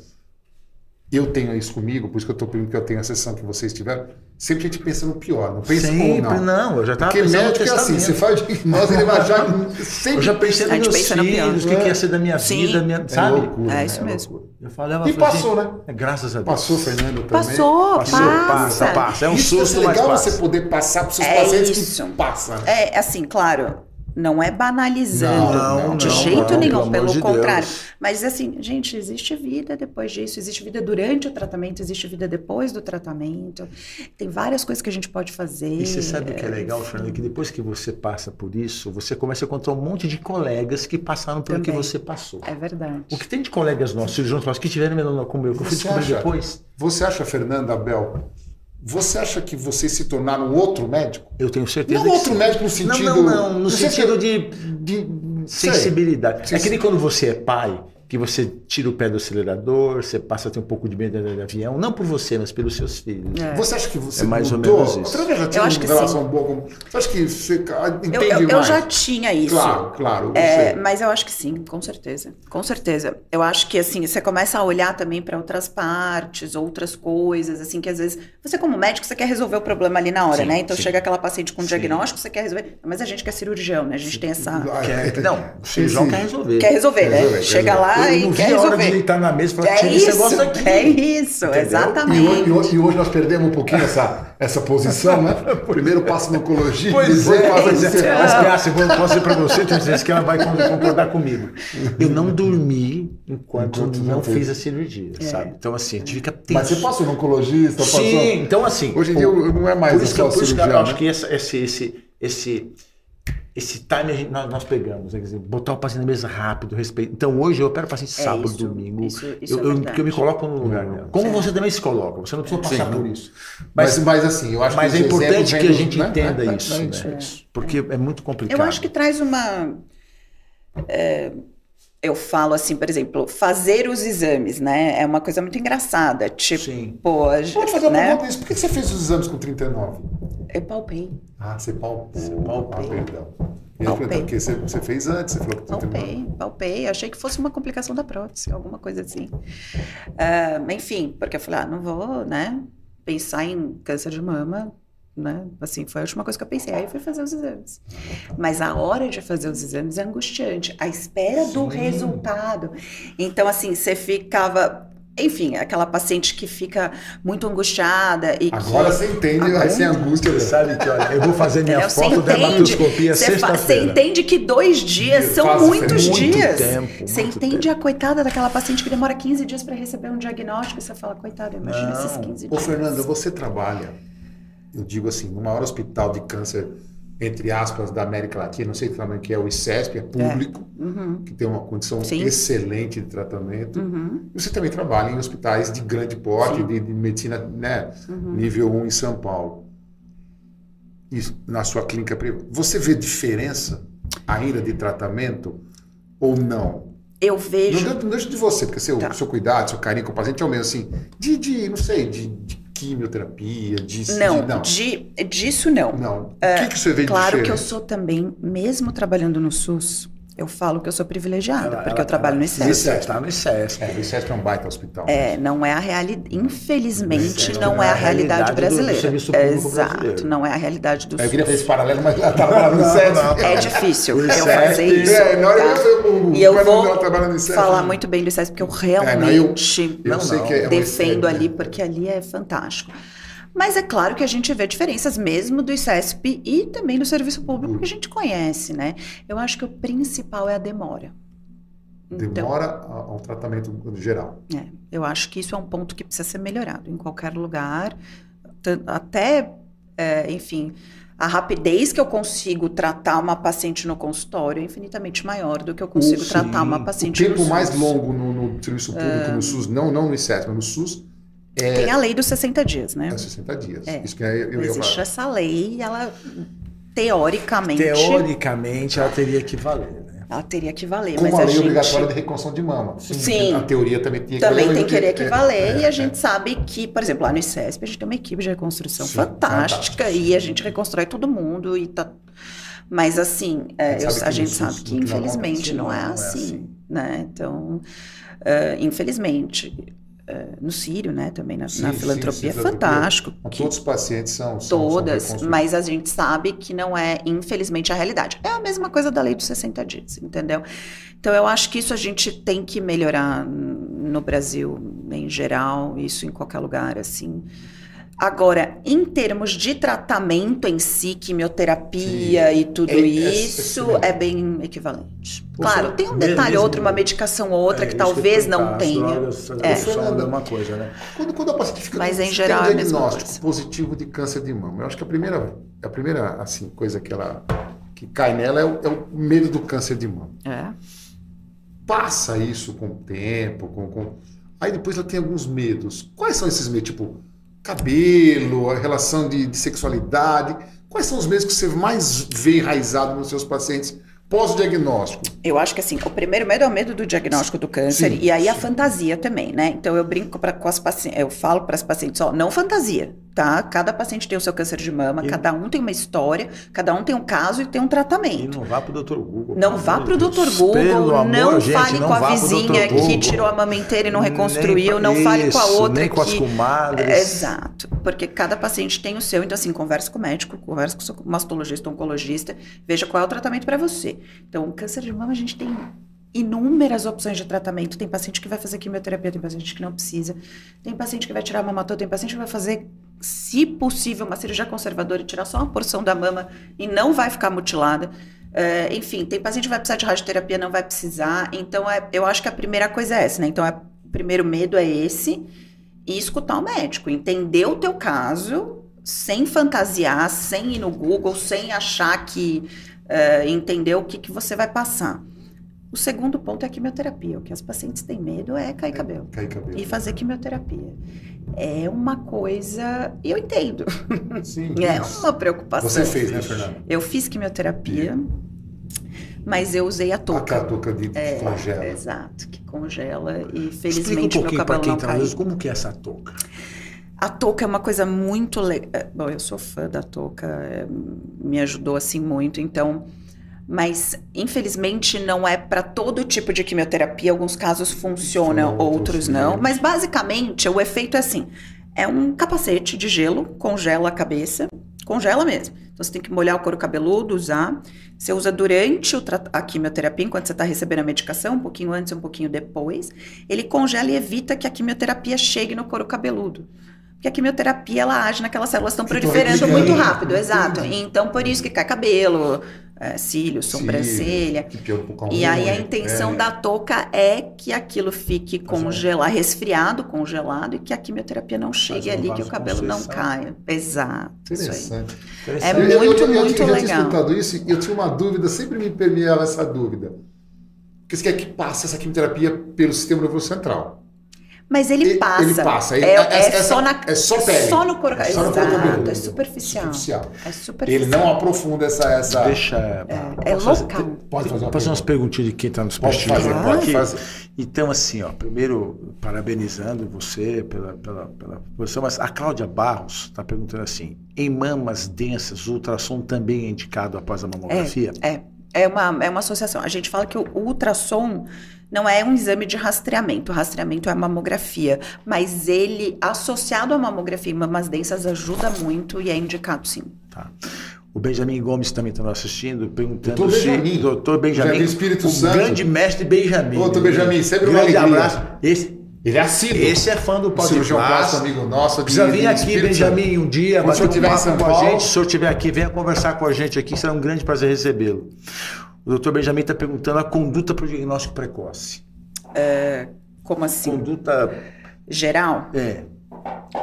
eu tenho isso comigo, por isso que eu estou pedindo que eu tenho a sensação que vocês tiveram. Sempre a gente pensa no pior, não pensa no bom, não. Sempre, não. Eu já estava pensando no testamento. Porque médico é assim, você faz diagnóstico, ele vai achar... Eu já pensei nos meus filhos, o que ia ser da minha vida, minha, sabe? É loucura, é isso mesmo. Eu falava, e passou, né? Graças a Deus. Passou, Fernando, também. Passou, passou, passa, passa. É um susto, mas passa. Isso é legal você poder passar para os seus pacientes que passam. É, assim, claro... Não é banalizando, não, não, de jeito não, nenhum, não, pelo, pelo contrário. Deus. Mas assim, gente, existe vida depois disso, existe vida durante o tratamento, existe vida depois do tratamento. Tem várias coisas que a gente pode fazer. E você sabe o que é legal, Fernanda? Que depois que você passa por isso, você começa a encontrar um monte de colegas que passaram pelo também. Que você passou. É verdade. O que tem de colegas nossos, cirurgiões nossos, que tiveram melanoma como eu, que eu fui descobrir depois? Você acha, Fernanda, Abel... Você acha que vocês se tornaram outro médico? Eu tenho certeza. Não outro sim. médico no sentido... Não, não, não. No sentido que... de, de sensibilidade. Sei. É que nem quando você é pai que você tira o pé do acelerador, você passa a ter um pouco de medo de avião, não por você, mas pelos seus filhos. É. Você acha que você é mais mudou? Ou menos isso. Você já tinha uma relação boa com... Você acha que você entende eu, eu, mais? Eu já tinha isso. Claro, claro. É, mas eu acho que sim, com certeza. Com certeza. Eu acho que, assim, você começa a olhar também para outras partes, outras coisas, assim, que às vezes... Você, como médico, você quer resolver o problema ali na hora, sim, né? Então, sim. chega aquela paciente com um diagnóstico, você quer resolver... Mas a gente que é cirurgião, né? A gente sim. tem essa... Quer, não, o cirurgião sim. quer resolver. Quer resolver, quer né? Resolver, chega resolver. Lá... Eu não vi a hora de ele estar na mesa e falar, tira esse negócio aqui. É isso, entendeu? Exatamente. E hoje, e, hoje, e hoje nós perdemos um pouquinho essa, essa posição, né? Primeiro passa na oncologia, depois é, passa na cirurgia. Mas, Piá, se eu posso dizer para você, tem certeza que ela vai concordar comigo. Eu não dormi enquanto, enquanto não, não fiz a cirurgia, é. sabe? Então, assim, a gente fica tenso. Mas você passa no oncologista? Sim, passou... então assim... Hoje em dia não é mais isso que eu acho que esse... esse, esse, esse Esse time a gente, nós, nós pegamos, né? Quer dizer, botar o paciente na mesa rápido, respeito. Então hoje eu opero o paciente é sábado, isso, domingo, isso, isso eu, é eu, porque eu me coloco no lugar dela. Como é. você também se coloca, você não precisa é. passar Sim, por isso. Mas, mas, mas assim, eu acho mas que é importante que a gente né? entenda é, isso, né? é. porque é. é muito complicado. Eu acho que traz uma... É... Eu falo assim, por exemplo, fazer os exames, né? É uma coisa muito engraçada. Tipo, Sim. pô, a gente, pode fazer uma pergunta disso. Por que você fez os exames com trinta e nove? Eu palpei. Ah, você palpou. Você palpou. Ah, perdão. Palpei. Porque você, você fez antes, você falou que você palpei, palpei. Achei que fosse uma complicação da prótese, alguma coisa assim. Uh, enfim, porque eu falei, ah, não vou, né? Pensar em câncer de mama. Né? Assim, foi a última coisa que eu pensei. Aí eu fui fazer os exames. Mas a hora de fazer os exames é angustiante. A espera Sim. do resultado. Então, assim, você ficava... Enfim, aquela paciente que fica muito angustiada e Agora que... você entende, vai ser angústia. Você sabe que, olha, eu vou fazer minha Entendeu? foto da dermatoscopia sexta-feira. Você entende que dois dias eu são muitos muito dias. Tempo, você muito entende tempo. A coitada daquela paciente que demora quinze dias para receber um diagnóstico. E você fala, coitada, imagina Não. esses quinze dias. Ô, Fernanda, você trabalha... Eu digo assim, no maior hospital de câncer, entre aspas, da América Latina, não sei também que é o I C E S P, é público, é. Uhum. que tem uma condição Sim. excelente de tratamento. Uhum. Você também trabalha em hospitais de grande porte, de, de medicina, né, uhum. nível um em São Paulo. Isso, na sua clínica privada. Você vê diferença ainda de tratamento ou não? Eu vejo... Não, não deixo de você, porque seu, tá. seu cuidado, seu carinho com o paciente é o mesmo, assim, de, de não sei, de... de quimioterapia, disso, não, de, não. De, disso não. Não. O que, uh, que você vê de Claro diferente? Que eu sou também, mesmo trabalhando no S U S, eu falo que eu sou privilegiada, ela, porque ela, eu trabalho ela, no I C E S P. I C E S P, tá no I C E S P. É, o I C E S P é um baita hospital. É, né? Não é a realidade, infelizmente, não, não é a realidade, realidade brasileira. Do, do Exato, brasileiro. Não é a realidade do eu S U S. Eu queria fazer esse paralelo, mas ela trabalha no I C E S P. É difícil eu fazer isso. É, tá? eu, e eu, eu vou falar muito bem do I C E S P, porque eu realmente é, não, eu, eu não, sei não, que é defendo é, ali, porque ali é fantástico. Mas é claro que a gente vê diferenças mesmo do I C E S P e também do serviço público que a gente conhece, né? Eu acho que o principal é a demora. Demora então, ao tratamento geral. É, eu acho que isso é um ponto que precisa ser melhorado em qualquer lugar. Até, é, enfim, a rapidez que eu consigo tratar uma paciente no consultório é infinitamente maior do que eu consigo o, tratar uma paciente no SUS. O tempo mais longo no, no serviço público, um, no SUS, não, não no I C E S P, mas no SUS... É, tem a lei dos sessenta dias, né? É sessenta dias. É. Isso que eu, eu, Existe eu... essa lei e ela, teoricamente... Teoricamente, ela teria que valer, né? Ela teria que valer, Como mas a, a lei gente... obrigatória de reconstrução de mama. Sim. Sim. A teoria também tinha que valer. Também tem que querer que valer é, e a gente é. sabe que, por exemplo, lá no I C E S P, a gente tem uma equipe de reconstrução Sim, fantástica, fantástica e a gente reconstrói todo mundo e tá... Mas, assim, a gente eu, sabe, que, a gente sabe que, infelizmente, não é, não é assim, assim, né? Então, uh, infelizmente... Uh, no Sírio, né, também, na, sim, na filantropia, sim, sim, é fantástico. Que todos os pacientes são... são todas, são mas a gente sabe que não é, infelizmente, a realidade. É a mesma coisa da lei dos sessenta dias, entendeu? Então, eu acho que isso a gente tem que melhorar no Brasil, em geral, isso em qualquer lugar, assim. Agora, em termos de tratamento em si, quimioterapia sim. e tudo é, isso, é, é, é bem equivalente. Claro, tem um detalhe mesmo, outro, uma medicação ou outra é, que talvez que não tenha. É. é uma coisa, né? Quando, quando a paciente fica Mas, em geral, tem um diagnóstico positivo de câncer de mama, eu acho que a primeira, a primeira assim, coisa que, ela, que cai nela é o, é o medo do câncer de mama. É. Passa isso com o tempo, com, com... aí depois ela tem alguns medos. Quais são esses medos? Tipo, cabelo, a relação de, de sexualidade. Quais são os medos que você mais vê enraizado nos seus pacientes? Pós-diagnóstico. Eu acho que assim, o primeiro medo é o medo do diagnóstico do câncer, sim, e aí sim. a fantasia também, né? Então eu brinco pra, com as pacientes, eu falo para as pacientes, ó, não fantasia, tá? Cada paciente tem o seu câncer de mama, e... cada um tem uma história, cada um tem um caso e tem um tratamento. E não vá pro doutor Google. Não vá pro doutor Google, pelo amor, não gente, fale não com a vizinha que tirou a mama inteira e não reconstruiu, não isso, fale com a outra nem que... com as comadres. Exato, porque cada paciente tem o seu, então assim, converse com o médico, converse com o mastologista, oncologista, veja qual é o tratamento para você. Então, câncer de mama, a gente tem inúmeras opções de tratamento. Tem paciente que vai fazer quimioterapia, tem paciente que não precisa. Tem paciente que vai tirar a mamatona, tem paciente que vai fazer, se possível, uma cirurgia conservadora e tirar só uma porção da mama e não vai ficar mutilada. É, enfim, tem paciente que vai precisar de radioterapia, não vai precisar. Então, é, eu acho que a primeira coisa é essa, né? Então, é, o primeiro medo é esse. E escutar o médico, entender o teu caso, sem fantasiar, sem ir no Google, sem achar que... Uh, entender o que, que você vai passar. O segundo ponto é a quimioterapia. O que as pacientes têm medo é cair é, cabelo. Cair cabelo. E fazer quimioterapia. É uma coisa... E eu entendo. Sim, é isso. Uma preocupação. Você fez, né, Fernanda? Eu fiz quimioterapia, e... mas eu usei a touca. A touca de é, que congela. Exato, que congela. E felizmente um meu cabelo não caiu. Explica um pouquinho para quem está nos, como que é essa touca? A touca é uma coisa muito legal. Bom, eu sou fã da touca, é, me ajudou assim muito, então... Mas, infelizmente, não é para todo tipo de quimioterapia. Alguns casos funcionam, Sim, outros não. Sim. Mas, basicamente, o efeito é assim. É um capacete de gelo, congela a cabeça, congela mesmo. Então, você tem que molhar o couro cabeludo, usar. Você usa durante o trat- a quimioterapia, enquanto você está recebendo a medicação, um pouquinho antes, um pouquinho depois. Ele congela e evita que a quimioterapia chegue no couro cabeludo. Porque a quimioterapia, ela age naquelas células que estão proliferando muito rápido, exato. Então, por isso que cai cabelo, é, cílio, sobrancelha. E aí, a intenção é. da touca é que aquilo fique congelado, resfriado, congelado, e que a quimioterapia não chegue ali, que o cabelo não caia. Exato. Interessante. Isso aí. É muito, eu, eu, eu, muito eu, eu, legal. Eu tinha escutado isso e eu tinha uma dúvida, sempre me permeava essa dúvida. Porque você quer que passe essa quimioterapia pelo sistema nervoso central. Mas ele, ele passa. Ele passa. Ele, é, é, essa, só na, é só pele. Só no corpo. É, exato, é superficial. superficial. É superficial. Ele não aprofunda essa... essa... Deixa... É, é local. Pode fazer, fazer umas perguntinhas de quem está nos prestigiando. Pode fazer, pode aqui. fazer. Então, assim, ó, primeiro, parabenizando você pela, pela, pela posição, mas a Cláudia Barros está perguntando assim, em mamas densas, o ultrassom também é indicado após a mamografia? É, é. É uma, é uma associação. A gente fala que o ultrassom não é um exame de rastreamento. O rastreamento é a mamografia. Mas ele, associado à mamografia e mamas densas, ajuda muito e é indicado, sim. Tá. O Benjamin Gomes também está nos assistindo, perguntando doutor se... Benjamin. Doutor Benjamin. Benjamin Espírito o Santo. Grande mestre Benjamin. Doutor Benjamin, sempre uma alegria. Grande abraço. Esse... Ele é assíduo. Esse é fã do Pod Plus. Amigo nosso. Precisa vir aqui, Benjamin, um dia, bater um papo com a gente. Se o senhor estiver aqui, venha conversar com a gente aqui. Será um grande prazer recebê-lo. O doutor Benjamin está perguntando a conduta para o diagnóstico precoce. É, como assim? Conduta... Geral? É.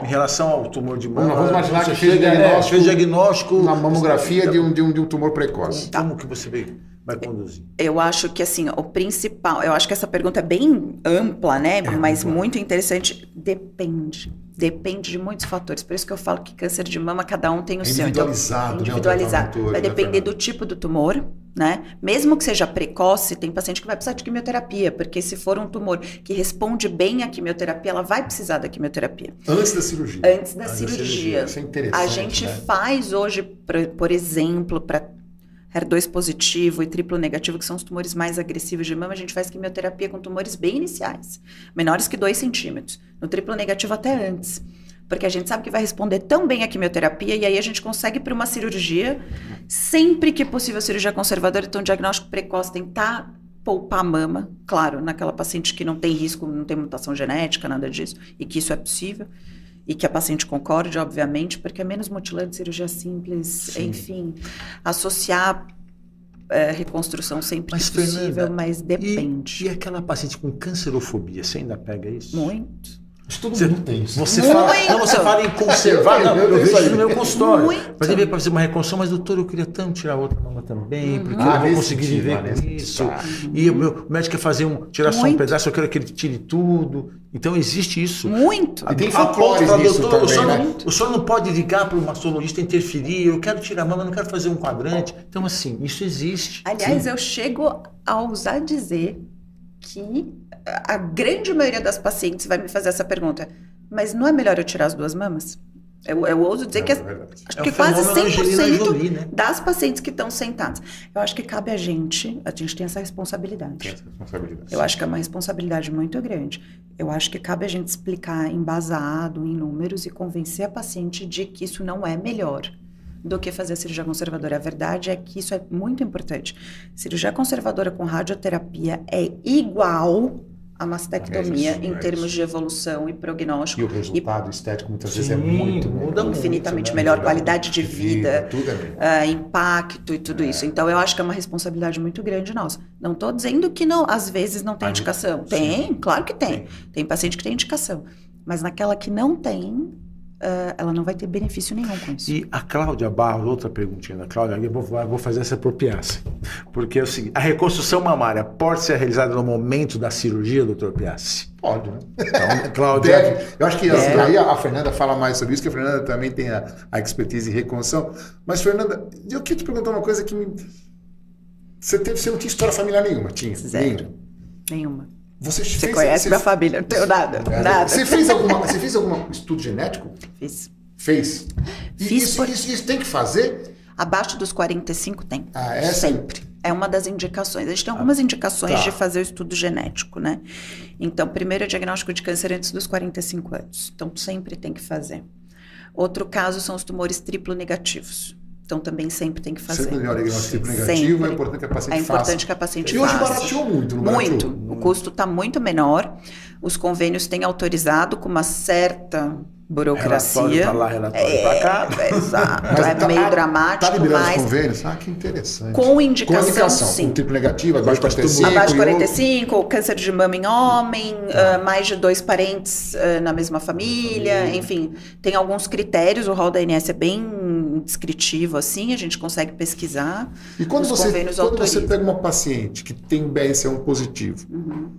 Em relação ao tumor de mama... Não, vamos imaginar que fez diagnóstico... É, diagnóstico na mamografia de um, de, um, de um tumor precoce. Tá. Como que você vê? Vai conduzir. Eu acho que assim, o principal, eu acho que essa pergunta é bem ampla, né? É Mas ampla. muito interessante. Depende. Depende de muitos fatores. Por isso que eu falo que câncer de mama, cada um tem o seu. Individualizado. Individualizado. Vai depender do tipo do tumor, né? Mesmo que seja precoce, tem paciente que vai precisar de quimioterapia, porque se for um tumor que responde bem à quimioterapia, ela vai precisar da quimioterapia. Antes da cirurgia. Antes da, Antes cirurgia. da cirurgia. Isso é interessante. A gente né? faz hoje, por, por exemplo, para... R dois positivo e triplo negativo, que são os tumores mais agressivos de mama, a gente faz quimioterapia com tumores bem iniciais, menores que dois centímetros. No triplo negativo até antes, porque a gente sabe que vai responder tão bem à quimioterapia e aí a gente consegue para uma cirurgia, sempre que possível, cirurgia conservadora, então diagnóstico precoce, tentar poupar a mama, claro, naquela paciente que não tem risco, não tem mutação genética, nada disso, e que isso é possível. E que a paciente concorde, obviamente, porque é menos mutilante, cirurgia simples, Sim. enfim, associar é, reconstrução sempre mas, que possível, Fernanda, mas depende. E, e aquela paciente com cancerofobia, você ainda pega isso? Muito. Mas todo mundo tem isso. Você, fala, não, você fala em conservar, não, eu vejo isso no meu consultório. Mas ele veio para fazer uma reconstrução, mas doutor, eu queria tanto tirar outra mama também, porque ah, eu não vou conseguir viver com isso. E o, meu, o médico quer fazer um, tirar muito. Só um pedaço, eu quero que ele tire tudo. Então existe isso. Muito. E tem folclore nisso doutor, também, o senhor, né? O senhor não pode ligar para o mastologista interferir, eu quero tirar a mama, não quero fazer um quadrante. Então assim, isso existe. Aliás, sim. Eu chego a ousar dizer que a grande maioria das pacientes vai me fazer essa pergunta, mas não é melhor eu tirar as duas mamas? Eu, eu ouso dizer é que, as, acho é que quase cem por cento Jolie, né? das pacientes que estão sentadas. Eu acho que cabe a gente, a gente tem essa responsabilidade. Tem essa responsabilidade. Eu acho que é uma responsabilidade muito grande. Eu acho que cabe a gente explicar embasado em números e convencer a paciente de que isso não é melhor do que fazer a cirurgia conservadora. A verdade é que isso é muito importante. Cirurgia conservadora com radioterapia é igual a mastectomia é isso, em é termos de evolução e prognóstico. E o resultado e... estético muitas sim, vezes é muito, muda infinitamente muito, né? melhor, qualidade de vida, tudo é uh, impacto e tudo é. isso. Então eu acho que é uma responsabilidade muito grande nossa. Não estou dizendo que não, às vezes não tem indicação. Sim. Tem, claro que tem. Sim. Tem paciente que tem indicação. Mas naquela que não tem, Uh, ela não vai ter benefício nenhum com isso. E a Cláudia Barros, outra perguntinha da Cláudia, eu vou, vou fazer essa apropriação, porque é o seguinte, a reconstrução mamária pode ser realizada no momento da cirurgia, doutor Piassi? Pode, né? Então, Cláudia... Deve. Eu acho que é. Aí a Fernanda fala mais sobre isso, que a Fernanda também tem a, a expertise em reconstrução. Mas, Fernanda, eu queria te perguntar uma coisa que me... Você, teve, você não tinha história familiar nenhuma, tinha? Zero. Nenhuma. Você, você fez, conhece você... minha família, não tenho nada, é, nada. Você fez alguma, você fez algum estudo genético? Fiz. Fez? E Fiz isso, por... isso, isso tem que fazer? Abaixo dos quarenta e cinco tem. Ah, é? Sempre. É uma das indicações. A gente tem algumas ah, indicações tá. de fazer o estudo genético, né? Então, primeiro é diagnóstico de câncer antes dos quarenta e cinco anos. Então, sempre tem que fazer. Outro caso são os tumores triplo negativos. Então, também sempre tem que fazer. Sempre melhor diagnóstico tipo negativo, sempre. É importante que a paciente faça. É importante faça. que a paciente faça. E hoje barateou muito, não barateou? Muito. Muito. O custo está muito menor. Os convênios têm autorizado com uma certa burocracia. Relatório para lá, relatório é, para cá. É, exato. Mas é tá, meio dramático, tá liberando mas... os convênios? Ah, que interessante. Com indicação, com indicação sim. Com triplo negativo, abaixo de quarenta e cinco. Abaixo de quarenta e cinco, outro... câncer de mama em homem, ah. uh, mais de dois parentes uh, na mesma família, família, enfim. Tem alguns critérios, o rol da A N S é bem... descritivo assim, a gente consegue pesquisar. E quando, você, quando você pega uma paciente que tem B R C A um positivo, uhum.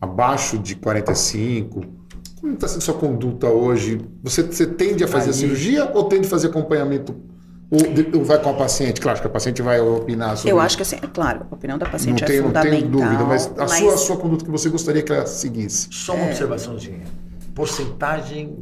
abaixo de quarenta e cinco, como está sendo sua conduta hoje? Você, você tende a fazer a cirurgia ou tende a fazer acompanhamento? Ou vai com a paciente? Claro que a paciente vai opinar sobre... Eu acho que assim, é claro, a opinião da paciente não é tem, fundamental. Não tenho dúvida, mas, a, mas... Sua, a sua conduta que você gostaria que ela seguisse. Só uma é. observaçãozinha. Porcentagem,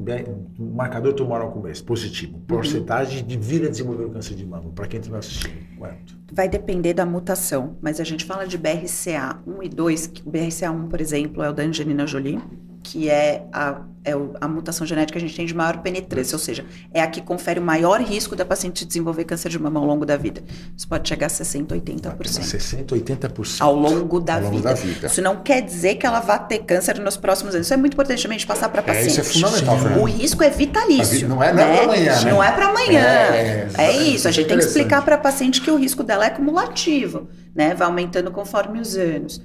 marcador tumoral com B R C A positivo, porcentagem de vir a desenvolver o câncer de mama, para quem estiver assistindo, quanto? Vai depender da mutação, mas a gente fala de B R C A um e dois, que o B R C A um, por exemplo, é o da Angelina Jolie, que é a, é a mutação genética que a gente tem de maior penetrância, ou seja, é a que confere o maior risco da paciente desenvolver câncer de mama ao longo da vida. Isso pode chegar a sessenta por cento, oitenta por cento. sessenta por cento, oitenta por cento. Ao longo da, ao longo vida. da vida. Isso não quer dizer que ela vá ter câncer nos próximos anos. Isso é muito importante também de passar para a paciente. É, isso é fundamental. Né? O risco é vitalício. Não é, não é para amanhã. Não né? é para amanhã. É, é, é isso. A gente tem que explicar para a paciente que o risco dela é cumulativo, né? Vai aumentando conforme os anos.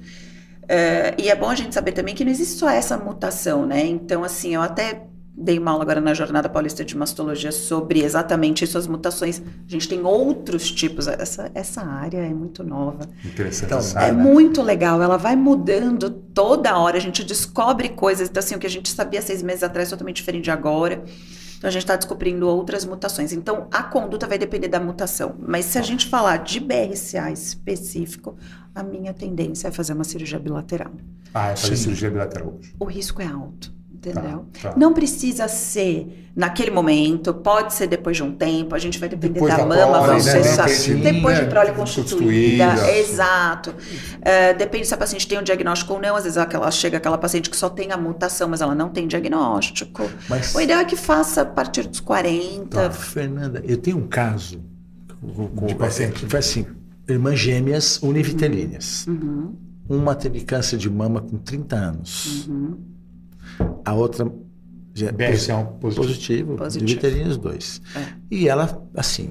Uh, e é bom a gente saber também que não existe só essa mutação, né? Então, assim, eu até dei uma aula agora na Jornada Paulista de Mastologia sobre exatamente isso, as mutações. A gente tem outros tipos. Essa, essa área é muito nova. Interessante. Então, é muito legal. Ela vai mudando toda hora. A gente descobre coisas. Então, assim, o que a gente sabia seis meses atrás é totalmente diferente de agora. Então, a gente está descobrindo outras mutações. Então, a conduta vai depender da mutação. Mas se a gente falar de B R C A específico... A minha tendência é fazer uma cirurgia bilateral. Ah, é fazer Sim. cirurgia bilateral hoje. O risco é alto, entendeu? Tá, tá. Não precisa ser naquele momento, pode ser depois de um tempo, a gente vai depender depois da, da mama, prole, né? depois, né? depois de prole constituída, constituída. Exato. Uh, depende se a paciente tem um diagnóstico ou não, às vezes ela chega aquela paciente que só tem a mutação, mas ela não tem diagnóstico. Mas... O ideal é que faça a partir dos quarenta. Tá. Fernanda, eu tenho um caso com paciente que foi assim, irmãs gêmeas univitelíneas. Uhum. Uma teve câncer de mama com trinta anos. Uhum. A outra... Já, B R C A um positivo. Univitelíneas dois. É. E ela, assim...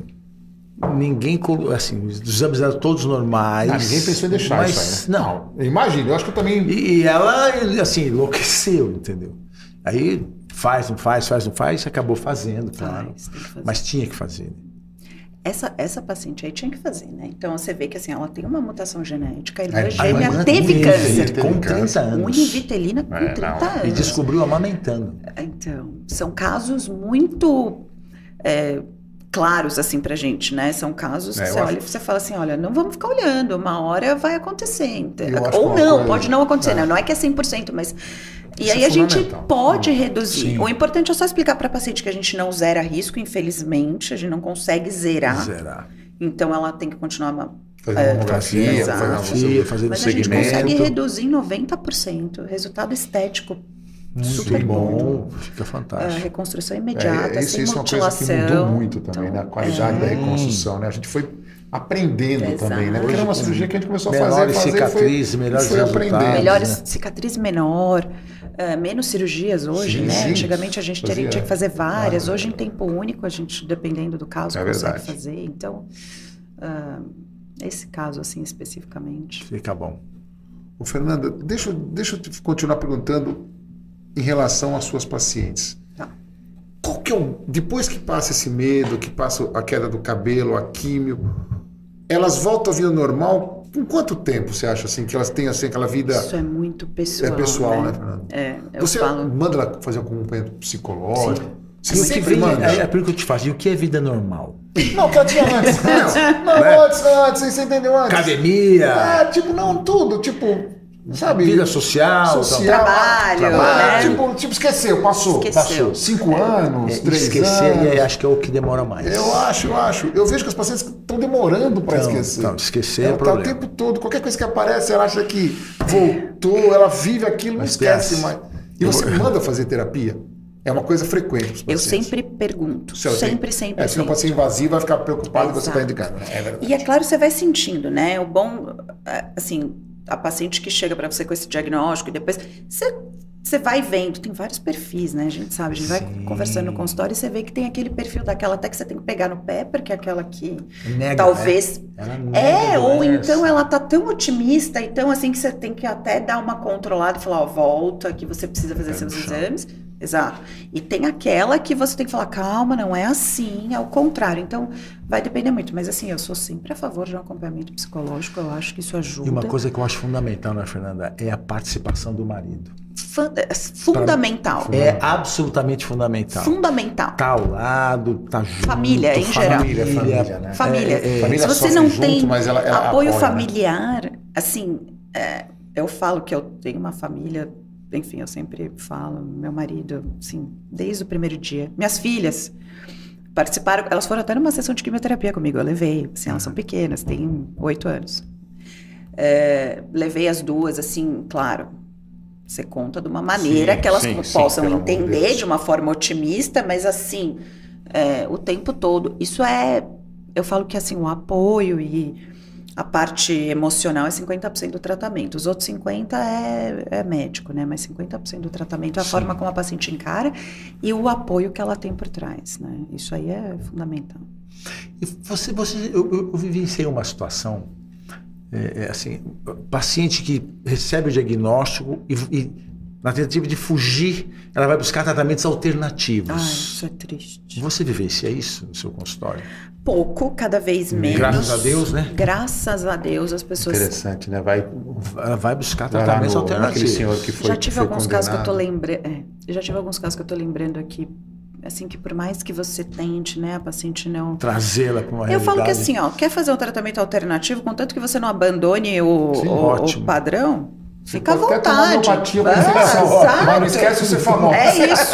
Ninguém... Assim, os exames eram todos normais. Ah, ninguém pensou em deixar mas, isso aí, né? Não. Imagina, eu acho que eu também... E ela, assim, enlouqueceu, entendeu? Aí... faz, não faz, faz, não faz, acabou fazendo, claro. Faz, tem que fazer. Mas tinha que fazer. Essa, essa paciente aí tinha que fazer, né? Então, você vê que assim, ela tem uma mutação genética, a irmã a gêmea irmã teve câncer. Com trinta anos. Unha vitelina com é, trinta anos. E descobriu amamentando. Então, são casos muito é, claros, assim, pra gente, né? São casos que é, você olha e você fala assim, olha, não vamos ficar olhando, uma hora vai acontecer. Ou não, coisa, pode não acontecer, é. Né? Não é que é cem por cento, mas... E Isso aí é a gente pode reduzir. Sim. O importante é só explicar para a paciente que a gente não zera risco, infelizmente, a gente não consegue zerar. zerar. Então, ela tem que continuar... Uma, fazer mamografia, é, fazer, fazer um segmento. Mas a gente consegue reduzir em noventa por cento. Resultado estético. Muito super bom, bom, fica fantástico. É, reconstrução imediata, é, isso, sem isso mutilação. Isso é uma coisa que mudou muito também, então, né? A qualidade é. da reconstrução, né? A gente foi... aprendendo Exato. também, né? Porque era uma cirurgia que a gente começou a fazer, fazer cicatriz, foi, melhores foi aprendendo. Melhores, né? Cicatriz menor, uh, menos cirurgias hoje, sim, né? Sim. Antigamente a gente teria, fazia, tinha que fazer várias, ah, hoje é. em tempo único a gente, dependendo do caso, é consegue verdade. fazer. Então, uh, esse caso assim especificamente. Fica bom. Ô, Fernanda, deixa, deixa eu continuar perguntando em relação às suas pacientes. Qual que é o... Depois que passa esse medo, que passa a queda do cabelo, a químio, elas voltam à vida normal? Com quanto tempo você acha assim que elas têm assim, aquela vida... Isso é muito pessoal. É pessoal, né, Fernanda? É, eu você falo... manda ela fazer algum acompanhamento psicológico? Sim. Você sempre manda? É a pergunta que eu te faço. E o que é vida normal? Não, que eu tinha antes. Não, não, não antes, não, antes, você entendeu antes? Academia? É, tipo, não, tudo, tipo... Sabe? Vida social, social trabalho, trabalho. Né? Tipo, tipo, esqueceu, passou. Esqueceu. Passou. Cinco é, anos, é, três esquecer, anos. Esquecer, acho que é o que demora mais. Eu acho, eu acho. Eu vejo que as pacientes estão demorando para esquecer. Não, esquecer ela é problema. Tá o tempo todo, qualquer coisa que aparece, ela acha que voltou, ela vive aquilo, não esquece mais. E você manda fazer terapia? É uma coisa frequente para os pacientes. Eu sempre pergunto. Se sempre, tem, sempre. É, se não pode ser invasivo, vai ficar preocupado que você está indicando. É verdade. E é claro, você vai sentindo, né? O bom, assim... A paciente que chega para você com esse diagnóstico e depois... Você, você vai vendo, tem vários perfis, né? A gente sabe, a gente Sim. vai conversando no consultório e você vê que tem aquele perfil daquela até que você tem que pegar no pé, porque é aquela que nega, talvez... É, é ou então ela tá tão otimista, então assim que você tem que até dar uma controlada e falar, ó, volta, que você precisa fazer é seus chão. exames. Exato. E tem aquela que você tem que falar, calma, não é assim, é o contrário. Então, vai depender muito. Mas assim, eu sou sempre a favor de um acompanhamento psicológico, eu acho que isso ajuda. E uma coisa que eu acho fundamental, né, Fernanda, é a participação do marido. Funda fundamental. Pra... É absolutamente fundamental. Fundamental. Tá ao lado, tá junto. Família, em geral. Família, família, né? Família. É, é, família. Se você não tem junto, mas ela, ela apoio apoia, familiar, né? Assim, é, eu falo que eu tenho uma família... Enfim, eu sempre falo, meu marido, assim, desde o primeiro dia. Minhas filhas participaram, elas foram até numa sessão de quimioterapia comigo, eu levei, assim, elas são pequenas, têm oito anos. É, levei as duas, assim, claro, você conta de uma maneira sim, que elas sim, possam sim, entender de uma forma otimista, mas assim, é, o tempo todo. Isso é, eu falo que assim, o apoio e... A parte emocional é cinquenta por cento do tratamento. Os outros cinquenta por cento é, é médico, né? Mas cinquenta por cento do tratamento é a Sim. forma como a paciente encara e o apoio que ela tem por trás, né? Isso aí é fundamental. E você, você, eu, eu, eu vivenciei uma situação, é, assim, paciente que recebe o diagnóstico e, e na tentativa de fugir, ela vai buscar tratamentos alternativos. Ah, isso é triste. Você vivencia isso no seu consultório? Pouco, cada vez menos. Graças a Deus, né? Graças a Deus as pessoas... Interessante, né? Vai, ela vai buscar tratamentos alternativos. Senhor que foi, já tive que foi alguns casos que eu tô lembrando... É, já tive alguns casos que eu tô lembrando aqui, assim, que por mais que você tente, né, a paciente não... Trazê-la para uma realidade. Eu falo que assim, ó, quer fazer um tratamento alternativo, contanto que você não abandone o, Sim, o, o padrão... Você fica à vontade. Ah, mas não esquece o cefamol. É isso.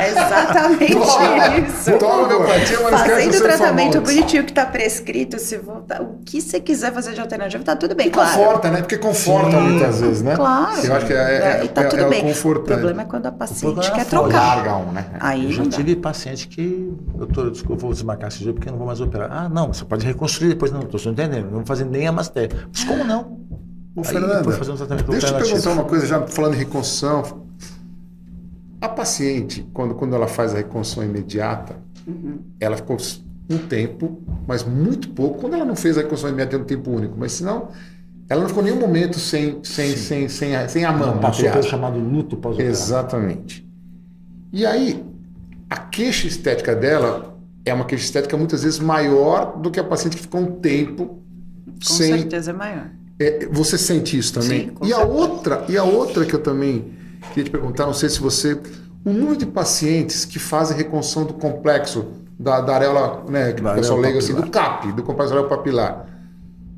É exatamente toma, isso. Toma homeopatia, mas não esquece o cefamol. Fazendo o tratamento bonitinho que está prescrito, se voltar, o que você quiser fazer de alternativo, está tudo bem, e claro. Conforta, né? Porque conforta Sim. muitas vezes, né? Claro. Eu acho que é, é, e tá é, tudo é bem. Confortante. O problema é quando a paciente quer trocar. Larga um, né? Aí eu já dá. tive paciente que, doutor, desculpa, vou desmarcar esse dia porque eu não vou mais operar. Ah, não, você pode reconstruir depois. Não, estou entendendo. Não vou fazer nem a mastéria. Mas como não? Ô, Fernanda, um deixa eu te perguntar uma coisa, já falando em reconstrução. A paciente, quando, quando ela faz a reconstrução imediata, uhum. ela ficou um tempo, mas muito pouco. Quando ela não fez a reconstrução imediata, tem um tempo único, mas senão, ela não ficou em nenhum momento sem, sem, sem, sem, sem a mama. Passou pelo chamado luto pós-operário. Exatamente. E aí, a queixa estética dela é uma queixa estética muitas vezes maior do que a paciente que ficou um tempo com sem... Com certeza é maior. É, você sente isso também? Sim, com certeza. E a outra, e a outra que eu também queria te perguntar, não sei se você... O número de pacientes que fazem reconstrução do complexo da, da areola, né, que o pessoal leiga assim, do C A P, do complexo areola papilar,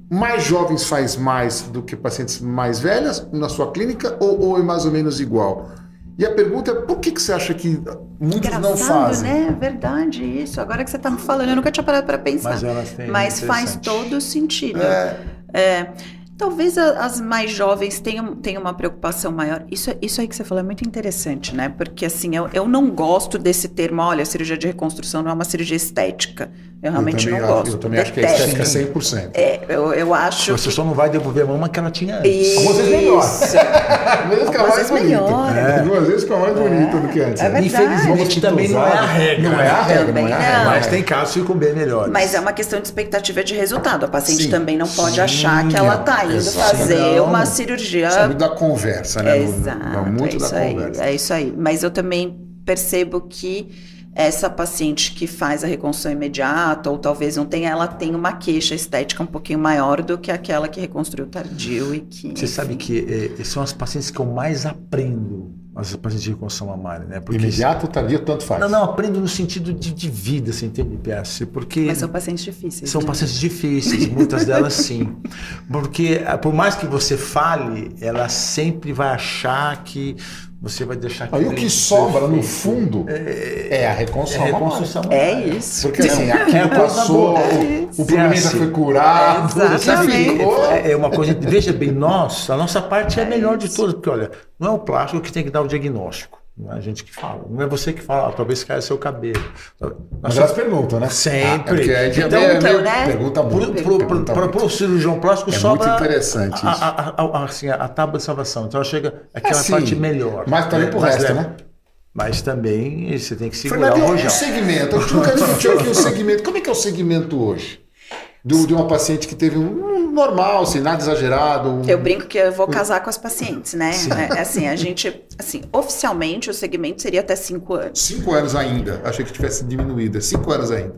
mais jovens faz mais do que pacientes mais velhas na sua clínica ou, ou é mais ou menos igual? E a pergunta é, por que, que você acha que muitos Engraçado, não fazem? Né? Verdade isso. Agora que você estava falando, eu nunca tinha parado para pensar. Mas, elas têm Mas faz todo sentido. É... é... Talvez as mais jovens tenham, tenham uma preocupação maior. Isso, isso aí que você falou é muito interessante, né? Porque, assim, eu, eu não gosto desse termo, olha, cirurgia de reconstrução não é uma cirurgia estética. Eu realmente eu também, não gosto. Eu também Detesto. acho que é estética cem por cento. É, eu, eu acho... Você que... só não vai devolver a mama que ela tinha antes. Algumas vezes melhor. Algumas vezes melhor. É. Algumas vezes fica mais bonita é. do que antes. É verdade. Infelizmente também não é a regra. Não é a regra, não é a regra. Mas tem casos que ficam bem melhores. Mas é uma questão de expectativa de resultado. A paciente Sim. também não pode Sim. achar que ela está indo Exato. fazer não, uma cirurgia... Sabe da conversa, né? Exato. Muito é da aí, conversa. É isso aí. Mas eu também percebo que essa paciente que faz a reconstrução imediata ou talvez não tenha, ela tem uma queixa estética um pouquinho maior do que aquela que reconstruiu tardio e que... Você sabe que é, são as pacientes que eu mais aprendo, as pacientes de reconstrução mamária, né? Porque imediato ou tardio, tanto faz. Não, não, aprendo no sentido de, de vida, você entende, P S? Porque... Mas são pacientes difíceis. São né? pacientes difíceis, muitas delas sim. Porque por mais que você fale, ela sempre vai achar que... Você vai deixar... Aí o que sobra no fundo é, é a reconstrução. É, a reconstrução é isso. Porque assim, aquilo passou, é o problema já foi curado, é exatamente. Ficou. É uma coisa... Veja bem, nós, a nossa parte é a melhor de todas. Porque olha, não é o plástico que tem que dar o diagnóstico. Não é a gente que fala. Não é você que fala, ah, talvez caia seu cabelo. Mas, Mas elas perguntam, né? Sempre. Ah, é porque então, é meio, né? Pergunta muito. Para o cirurgião plástico é sobra muito interessante isso. A, a, a, assim, a tábua de salvação. Então ela chega aquela assim, parte melhor. Mas também né? pro resto, leva. né? Mas também você tem que segurar Fernanda, o rojão. O segmento. Eu nunca discuti aqui o segmento. Como é que é o segmento hoje? Do, de uma paciente que teve um normal, assim, nada exagerado. Um... Eu brinco que eu vou casar com as pacientes, né? É, assim, a gente, assim, oficialmente o segmento seria até cinco anos. cinco anos ainda. Achei que tivesse diminuído. cinco anos ainda.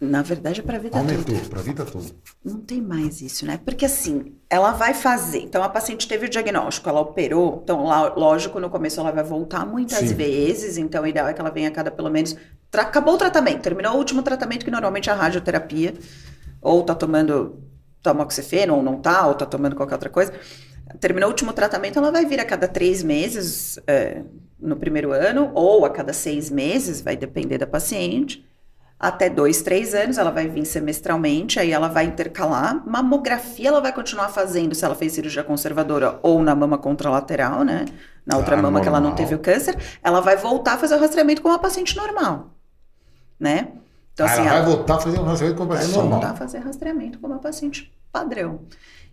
Na verdade é para a vida toda. Aumentou, para a vida toda. Não tem mais isso, né? Porque assim, ela vai fazer. Então a paciente teve o diagnóstico, ela operou. Então, lá, lógico, no começo ela vai voltar muitas Sim. vezes. Então o ideal é que ela venha a cada pelo menos... Tra... Acabou o tratamento, terminou o último tratamento, que normalmente é a radioterapia. Ou tá tomando tamoxifeno, ou não tá, ou tá tomando qualquer outra coisa. Terminou o último tratamento, ela vai vir a cada três meses é, no primeiro ano, ou a cada seis meses, vai depender da paciente. Até dois, três anos, ela vai vir semestralmente, aí ela vai intercalar. Mamografia ela vai continuar fazendo, se ela fez cirurgia conservadora ou na mama contralateral, né? Na outra ah, mama normal. que ela não teve o câncer. Ela vai voltar a fazer o rastreamento com uma paciente normal, né? Então, assim, ela vai voltar a fazer um rastreamento com uma paciente normal. Vai voltar a fazer rastreamento com uma paciente padrão.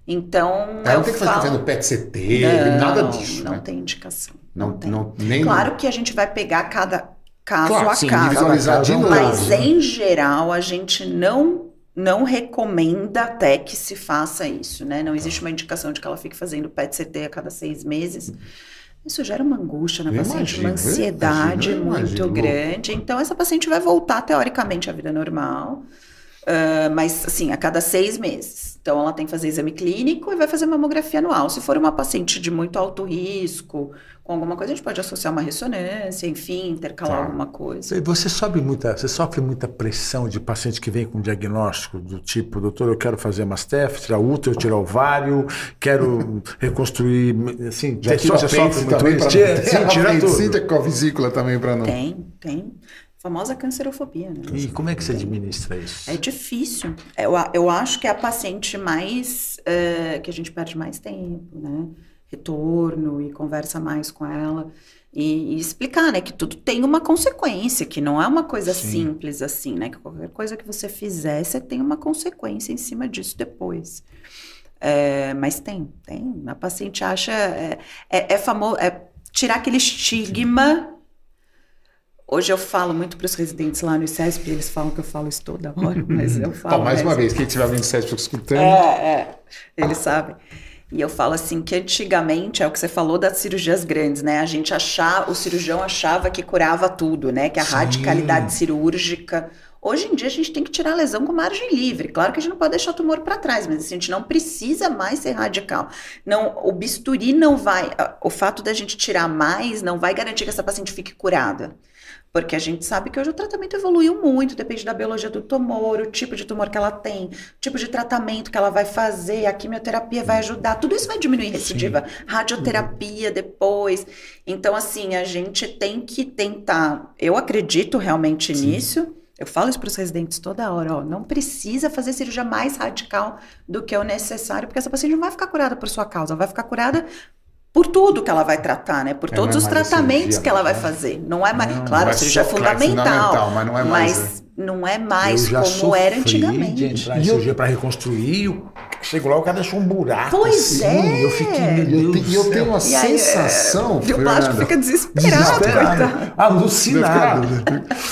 Então, ela não tem que fazer fazendo P E T C T, nada disso, não tem indicação. Não tem. Claro que a gente vai pegar cada caso a caso, mas em geral a gente não não recomenda até que se faça isso, né? Não existe uma indicação de que ela fique fazendo P E T C T a cada seis meses. Isso gera uma angústia na eu paciente, imagino, uma ansiedade eu imagino, eu imagino, muito grande. Então, essa paciente vai voltar, teoricamente, à vida normal, uh, mas, assim, a cada seis meses. Então, ela tem que fazer exame clínico e vai fazer mamografia anual. Se for uma paciente de muito alto risco, com alguma coisa, a gente pode associar uma ressonância, enfim, intercalar tá. alguma coisa. Você sobe muita, você sofre muita pressão de paciente que vem com diagnóstico do tipo, doutor, eu quero fazer mastef, tirar útero, tirar ovário, quero reconstruir, assim, já tira você sofre muito isso? Tira, sim, tira tudo. Com a vesícula também para não... Tem, tem. Famosa cancerofobia, né? E como é que você administra isso? É difícil. Eu, eu acho que é a paciente mais, uh, que a gente perde mais tempo, né? Retorno e conversa mais com ela e, e explicar, né, que tudo tem uma consequência, que não é uma coisa Sim. simples assim, né, que qualquer coisa que você fizer, você tem uma consequência em cima disso depois. É, mas tem, tem. A paciente acha, é, é, é famoso, é tirar aquele estigma. Sim. Hoje eu falo muito para os residentes lá no I C E S P, eles falam que eu falo isso toda hora, mas eu falo. Tá, mais mesmo. uma vez, quem estiver no I C E S P escutando. É, é, eles sabem. E eu falo assim que antigamente, é o que você falou das cirurgias grandes, né? A gente achava, o cirurgião achava que curava tudo, né? Que a Sim. radicalidade cirúrgica... Hoje em dia a gente tem que tirar a lesão com margem livre. Claro que a gente não pode deixar o tumor para trás, mas assim, a gente não precisa mais ser radical. Não, o bisturi não vai... O fato da gente tirar mais não vai garantir que essa paciente fique curada. Porque a gente sabe que hoje o tratamento evoluiu muito, depende da biologia do tumor, o tipo de tumor que ela tem, o tipo de tratamento que ela vai fazer, a quimioterapia vai ajudar, tudo isso vai diminuir recidiva, Sim. radioterapia depois. Então, assim, a gente tem que tentar, eu acredito realmente Sim. nisso, eu falo isso para os residentes toda hora, ó, não precisa fazer cirurgia mais radical do que é o necessário, porque essa paciente não vai ficar curada por sua causa, ela vai ficar curada... Por tudo que ela vai tratar, né? Por é, todos é os tratamentos cirurgia, que ela vai fazer. Não é mais... Não, claro, a cirurgia é fundamental, fundamental. Mas não é mais, mas né? não é mais como era antigamente. De entrar em cirurgia eu... para reconstruir, chegou lá, o cara deixou um buraco. Pois assim, é! Eu fiquei, meu Deus, e eu tenho uma e aí, sensação... É... E o plástico fica desesperado, desesperado coitado. Alucinado.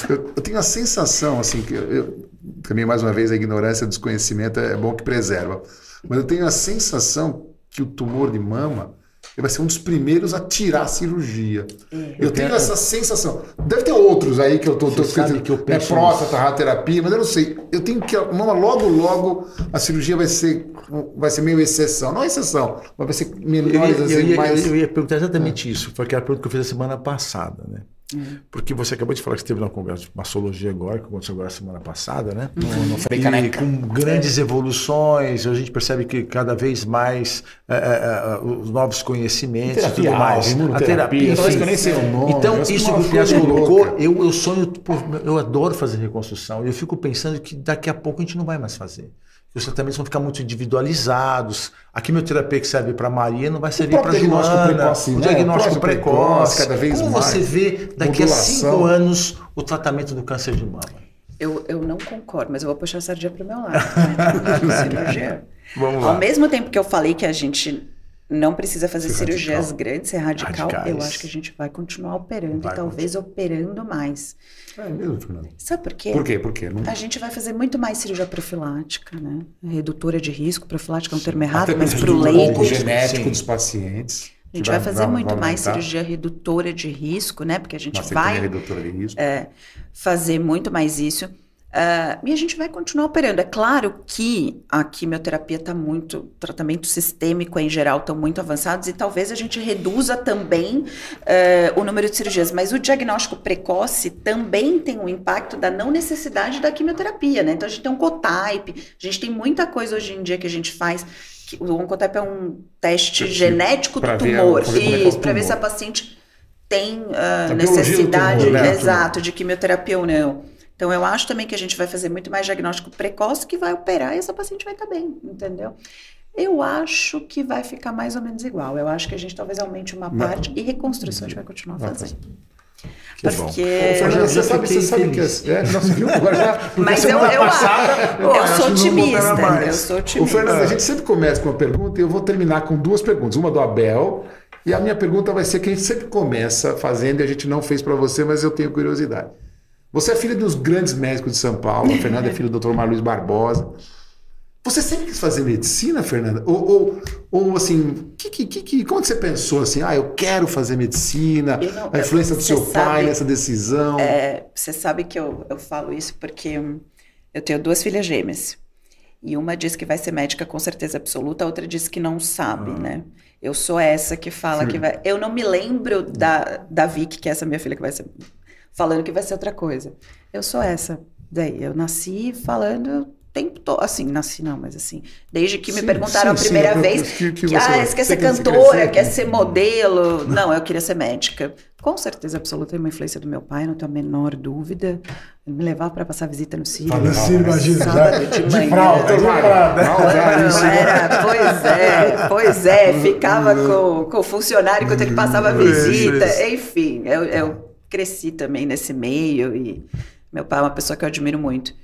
Eu tenho a sensação, assim, que eu, também, mais uma vez, a ignorância, o desconhecimento é bom que preserva. Mas eu tenho a sensação que o tumor de mama... Ele vai ser um dos primeiros a tirar a cirurgia. Hum, eu, eu tenho essa eu... sensação. Deve ter outros aí que eu tô... tô sabe que eu penso é próstata, radioterapia, mas eu não sei. Eu tenho que... Logo, logo, a cirurgia vai ser, vai ser meio exceção. Não é exceção, mas vai ser menor. Eu, eu, eu, mais... eu ia perguntar exatamente é. isso. Foi aquela pergunta que eu fiz a semana passada, né? Uhum. Porque você acabou de falar que você teve uma conversa de mastologia agora, que aconteceu agora semana passada, né? Uhum. No e com grandes evoluções, a gente percebe que cada vez mais é, é, os novos conhecimentos e tudo mais. A terapia. Então, isso que o Piazza colocou, eu, eu sonho, eu adoro fazer reconstrução. Eu fico pensando que daqui a pouco a gente não vai mais fazer. Os tratamentos vão ficar muito individualizados. A quimioterapia que serve para Maria não vai servir para Joana. O diagnóstico precoce, cada vez mais. Como você vê daqui a cinco anos o tratamento do câncer de mama? Eu, eu não concordo, mas eu vou puxar a sardinha para o meu lado. Né? Vamos lá. Ao mesmo tempo que eu falei que a gente não precisa fazer ser cirurgias radical. grandes, ser radical, Radicais. eu acho que a gente vai continuar operando vai e talvez continuar. operando mais. É mesmo, Fernanda. Sabe por quê? Por quê? Por quê? Não... A gente vai fazer muito mais cirurgia profilática, né? Redutora de risco, profilática é um termo errado, até mas para o leigo. O genético Sim. dos pacientes. A gente vai, vai fazer vai, muito vai mais cirurgia redutora de risco, né? Porque a gente Nossa, vai de é, fazer muito mais isso. Uh, e a gente vai continuar operando. É claro que a quimioterapia está muito... O tratamento sistêmico em geral estão muito avançados e talvez a gente reduza também uh, o número de cirurgias. Mas o diagnóstico precoce também tem um impacto da não necessidade da quimioterapia, né? Então a gente tem um Oncotype, a gente tem muita coisa hoje em dia que a gente faz. Que, o Oncotype é um teste genético do tumor. Isso, para ver se a paciente tem uh, necessidade tumor, né? exato de quimioterapia ou não. Então, eu acho também que a gente vai fazer muito mais diagnóstico precoce que vai operar e essa paciente vai estar bem, entendeu? Eu acho que vai ficar mais ou menos igual. Eu acho que a gente talvez aumente uma parte não. e reconstrução a gente vai continuar não. fazendo. Que porque... Bom. Você, você sabe, você sabe que... É, nossa, viu? Agora já... Mas eu, eu, passada, eu, eu sou otimista. Eu sou otimista. O Fernando, a gente sempre começa com uma pergunta e eu vou terminar com duas perguntas. Uma do Abel e a minha pergunta vai ser que a gente sempre começa fazendo e a gente não fez para você, mas eu tenho curiosidade. Você é filha dos grandes médicos de São Paulo, a Fernanda é filha do doutor Marluz Barbosa. Você sempre quis fazer medicina, Fernanda? Ou, ou, ou assim, que, que, que, quando você pensou assim, ah, eu quero fazer medicina, não, a influência eu, do seu sabe, pai nessa decisão? É, você sabe que eu, eu falo isso porque eu tenho duas filhas gêmeas. E uma diz que vai ser médica com certeza absoluta, a outra diz que não sabe, ah. né? Eu sou essa que fala Sim. que vai... Eu não me lembro da, da Vicky, que é essa minha filha que vai ser... Falando que vai ser outra coisa. Eu sou essa. Daí, eu nasci falando o tempo todo. Assim, nasci não, mas assim. Desde que sim, me perguntaram sim, a primeira sim, vez que, que, que ah, você quer ser cantora, quer ser modelo. Não, eu queria ser médica. Com certeza absoluta, tem uma influência do meu pai, não tenho a menor dúvida. Ele me levava para passar visita no Sírio. No Sírio, imagina. Sábado de manhã. De fralda, de fralda. Não, era, pois é, pois é. Ficava com, com o funcionário enquanto ele passava visita. Enfim, eu... eu cresci também nesse meio e meu pai é uma pessoa que eu admiro muito.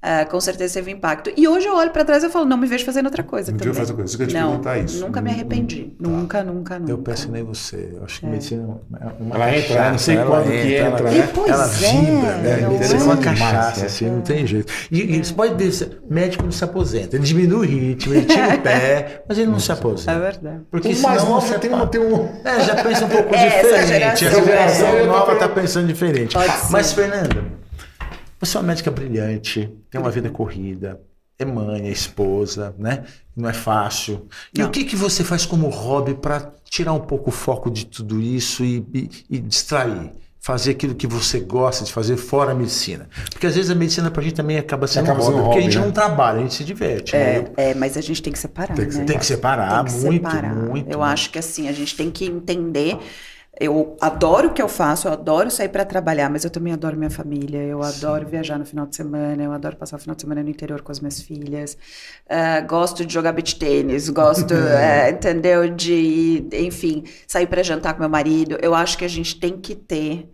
Uh, com certeza teve impacto. E hoje eu olho para trás e eu falo, não me vejo fazendo outra coisa. Não também. Fazer coisa. Você não, perguntar isso. Nunca me arrependi. Não, nunca, tá. nunca, nunca. Eu pesquei você. Eu acho que é. medicina é uma ela cachaça. Entra, não sei quando entra, que entra, ela, né? Ela vibra, é, né? Medicina é uma cachaça, é. assim, não tem jeito. E, e você pode dizer, médico não se aposenta. Ele diminui o ritmo, ele tira o pé, mas ele não se aposenta. É verdade. Porque se mais novo você tem um... Tem um... É, já pensa um pouco é, diferente. Essa geração, essa geração nova está pensando diferente. Mas, Fernanda... Você é uma médica brilhante, tem uma vida corrida, é mãe, é esposa, né? Não é fácil. E não. o que, que você faz como hobby para tirar um pouco o foco de tudo isso e, e, e distrair? Fazer aquilo que você gosta de fazer fora a medicina. Porque às vezes a medicina pra gente também acaba sendo acaba um hobby, porque hobby, a gente né? não trabalha, a gente se diverte. É, né? é, mas a gente tem que separar, tem que, né? Tem que separar, tem que muito, separar. muito. Eu muito. acho que assim, a gente tem que entender... Eu adoro o que eu faço, eu adoro sair para trabalhar, mas eu também adoro minha família, eu Sim. adoro viajar no final de semana, eu adoro passar o final de semana no interior com as minhas filhas, uh, gosto de jogar beach tênis, gosto, uh, entendeu, de, enfim, sair para jantar com meu marido. Eu acho que a gente tem que ter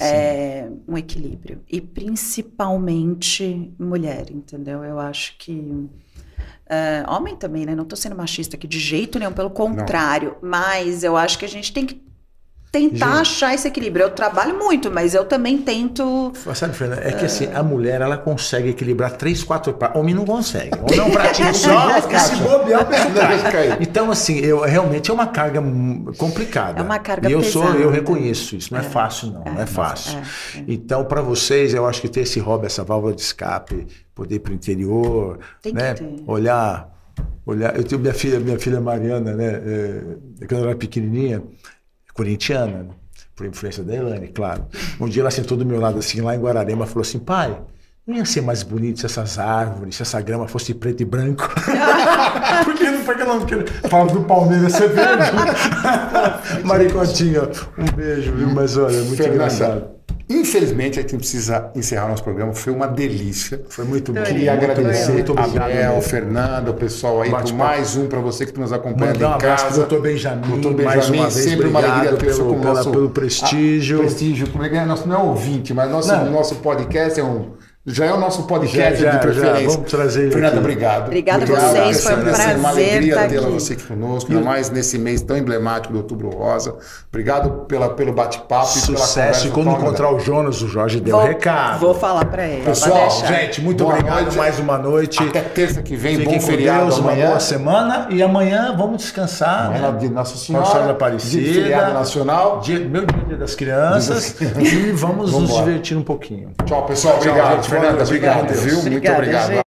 é, um equilíbrio, e principalmente mulher, entendeu? Eu acho que... Uh, homem também, né? Não tô sendo machista aqui de jeito nenhum, pelo contrário, Não. mas eu acho que a gente tem que tentar Gente. achar esse equilíbrio. Eu trabalho muito, mas eu também tento... Sabe, Fernanda, é que assim, a mulher, ela consegue equilibrar três, quatro... Homem não consegue. Homem não pratica só, se bobear, o Então, assim, eu, realmente é uma carga complicada. É uma carga e eu pesada. Sou, eu reconheço isso. Não é, é fácil, não. É, não é fácil. É, é. Então, para vocês, eu acho que ter esse hobby, essa válvula de escape, poder ir para o interior, Tem né? que ter. olhar... olhar. Eu tenho minha filha, minha filha Mariana, né? É, quando ela era pequenininha, corintiana, por influência da Elane, claro. Um dia ela sentou do meu lado assim, lá em Guararema, falou assim, pai, não ia ser mais bonito se essas árvores, se essa grama fosse preto e branco? Porque não foi que ela não queria. Fala do Palmeiras, você vê. Maricotinha, um beijo, viu? Mas olha, muito Fernanda, engraçado. Infelizmente, a gente precisa encerrar nosso programa. Foi uma delícia. Foi muito bom. Queria muito agradecer muito a Bel, Fernanda, o pessoal aí, por mais um para você que nos acompanha Mandar em um casa. Doutor Benjamin, doutor Benjamin, mais uma vez, sempre uma alegria ter pelo, pelo, nosso, pelo prestígio. A, prestígio, como é que é? Nosso, não é ouvinte, mas nosso, nosso podcast é um... Já é o nosso podcast já, já, de preferência. Já. Vamos trazer ele Fernanda, aqui. obrigado. Obrigada a vocês, foi um prazer. Uma alegria tê-la você aqui conosco, ainda mais nesse mês tão emblemático do Outubro Rosa. Obrigado pela, pelo bate-papo e pela conversa. E quando encontrar o Jonas, o Jorge deu o recado. Vou falar para ele. Pessoal, gente, muito obrigado. Mais uma noite. Até terça que vem, bom feriado amanhã. Uma boa semana e amanhã vamos descansar. Amanhã de Nossa Senhora Aparecida. Feriado nacional. Meu Dia das Crianças. E vamos nos divertir um pouquinho. Tchau, pessoal. Obrigado. Fernanda, obrigado, viu? Muito obrigado.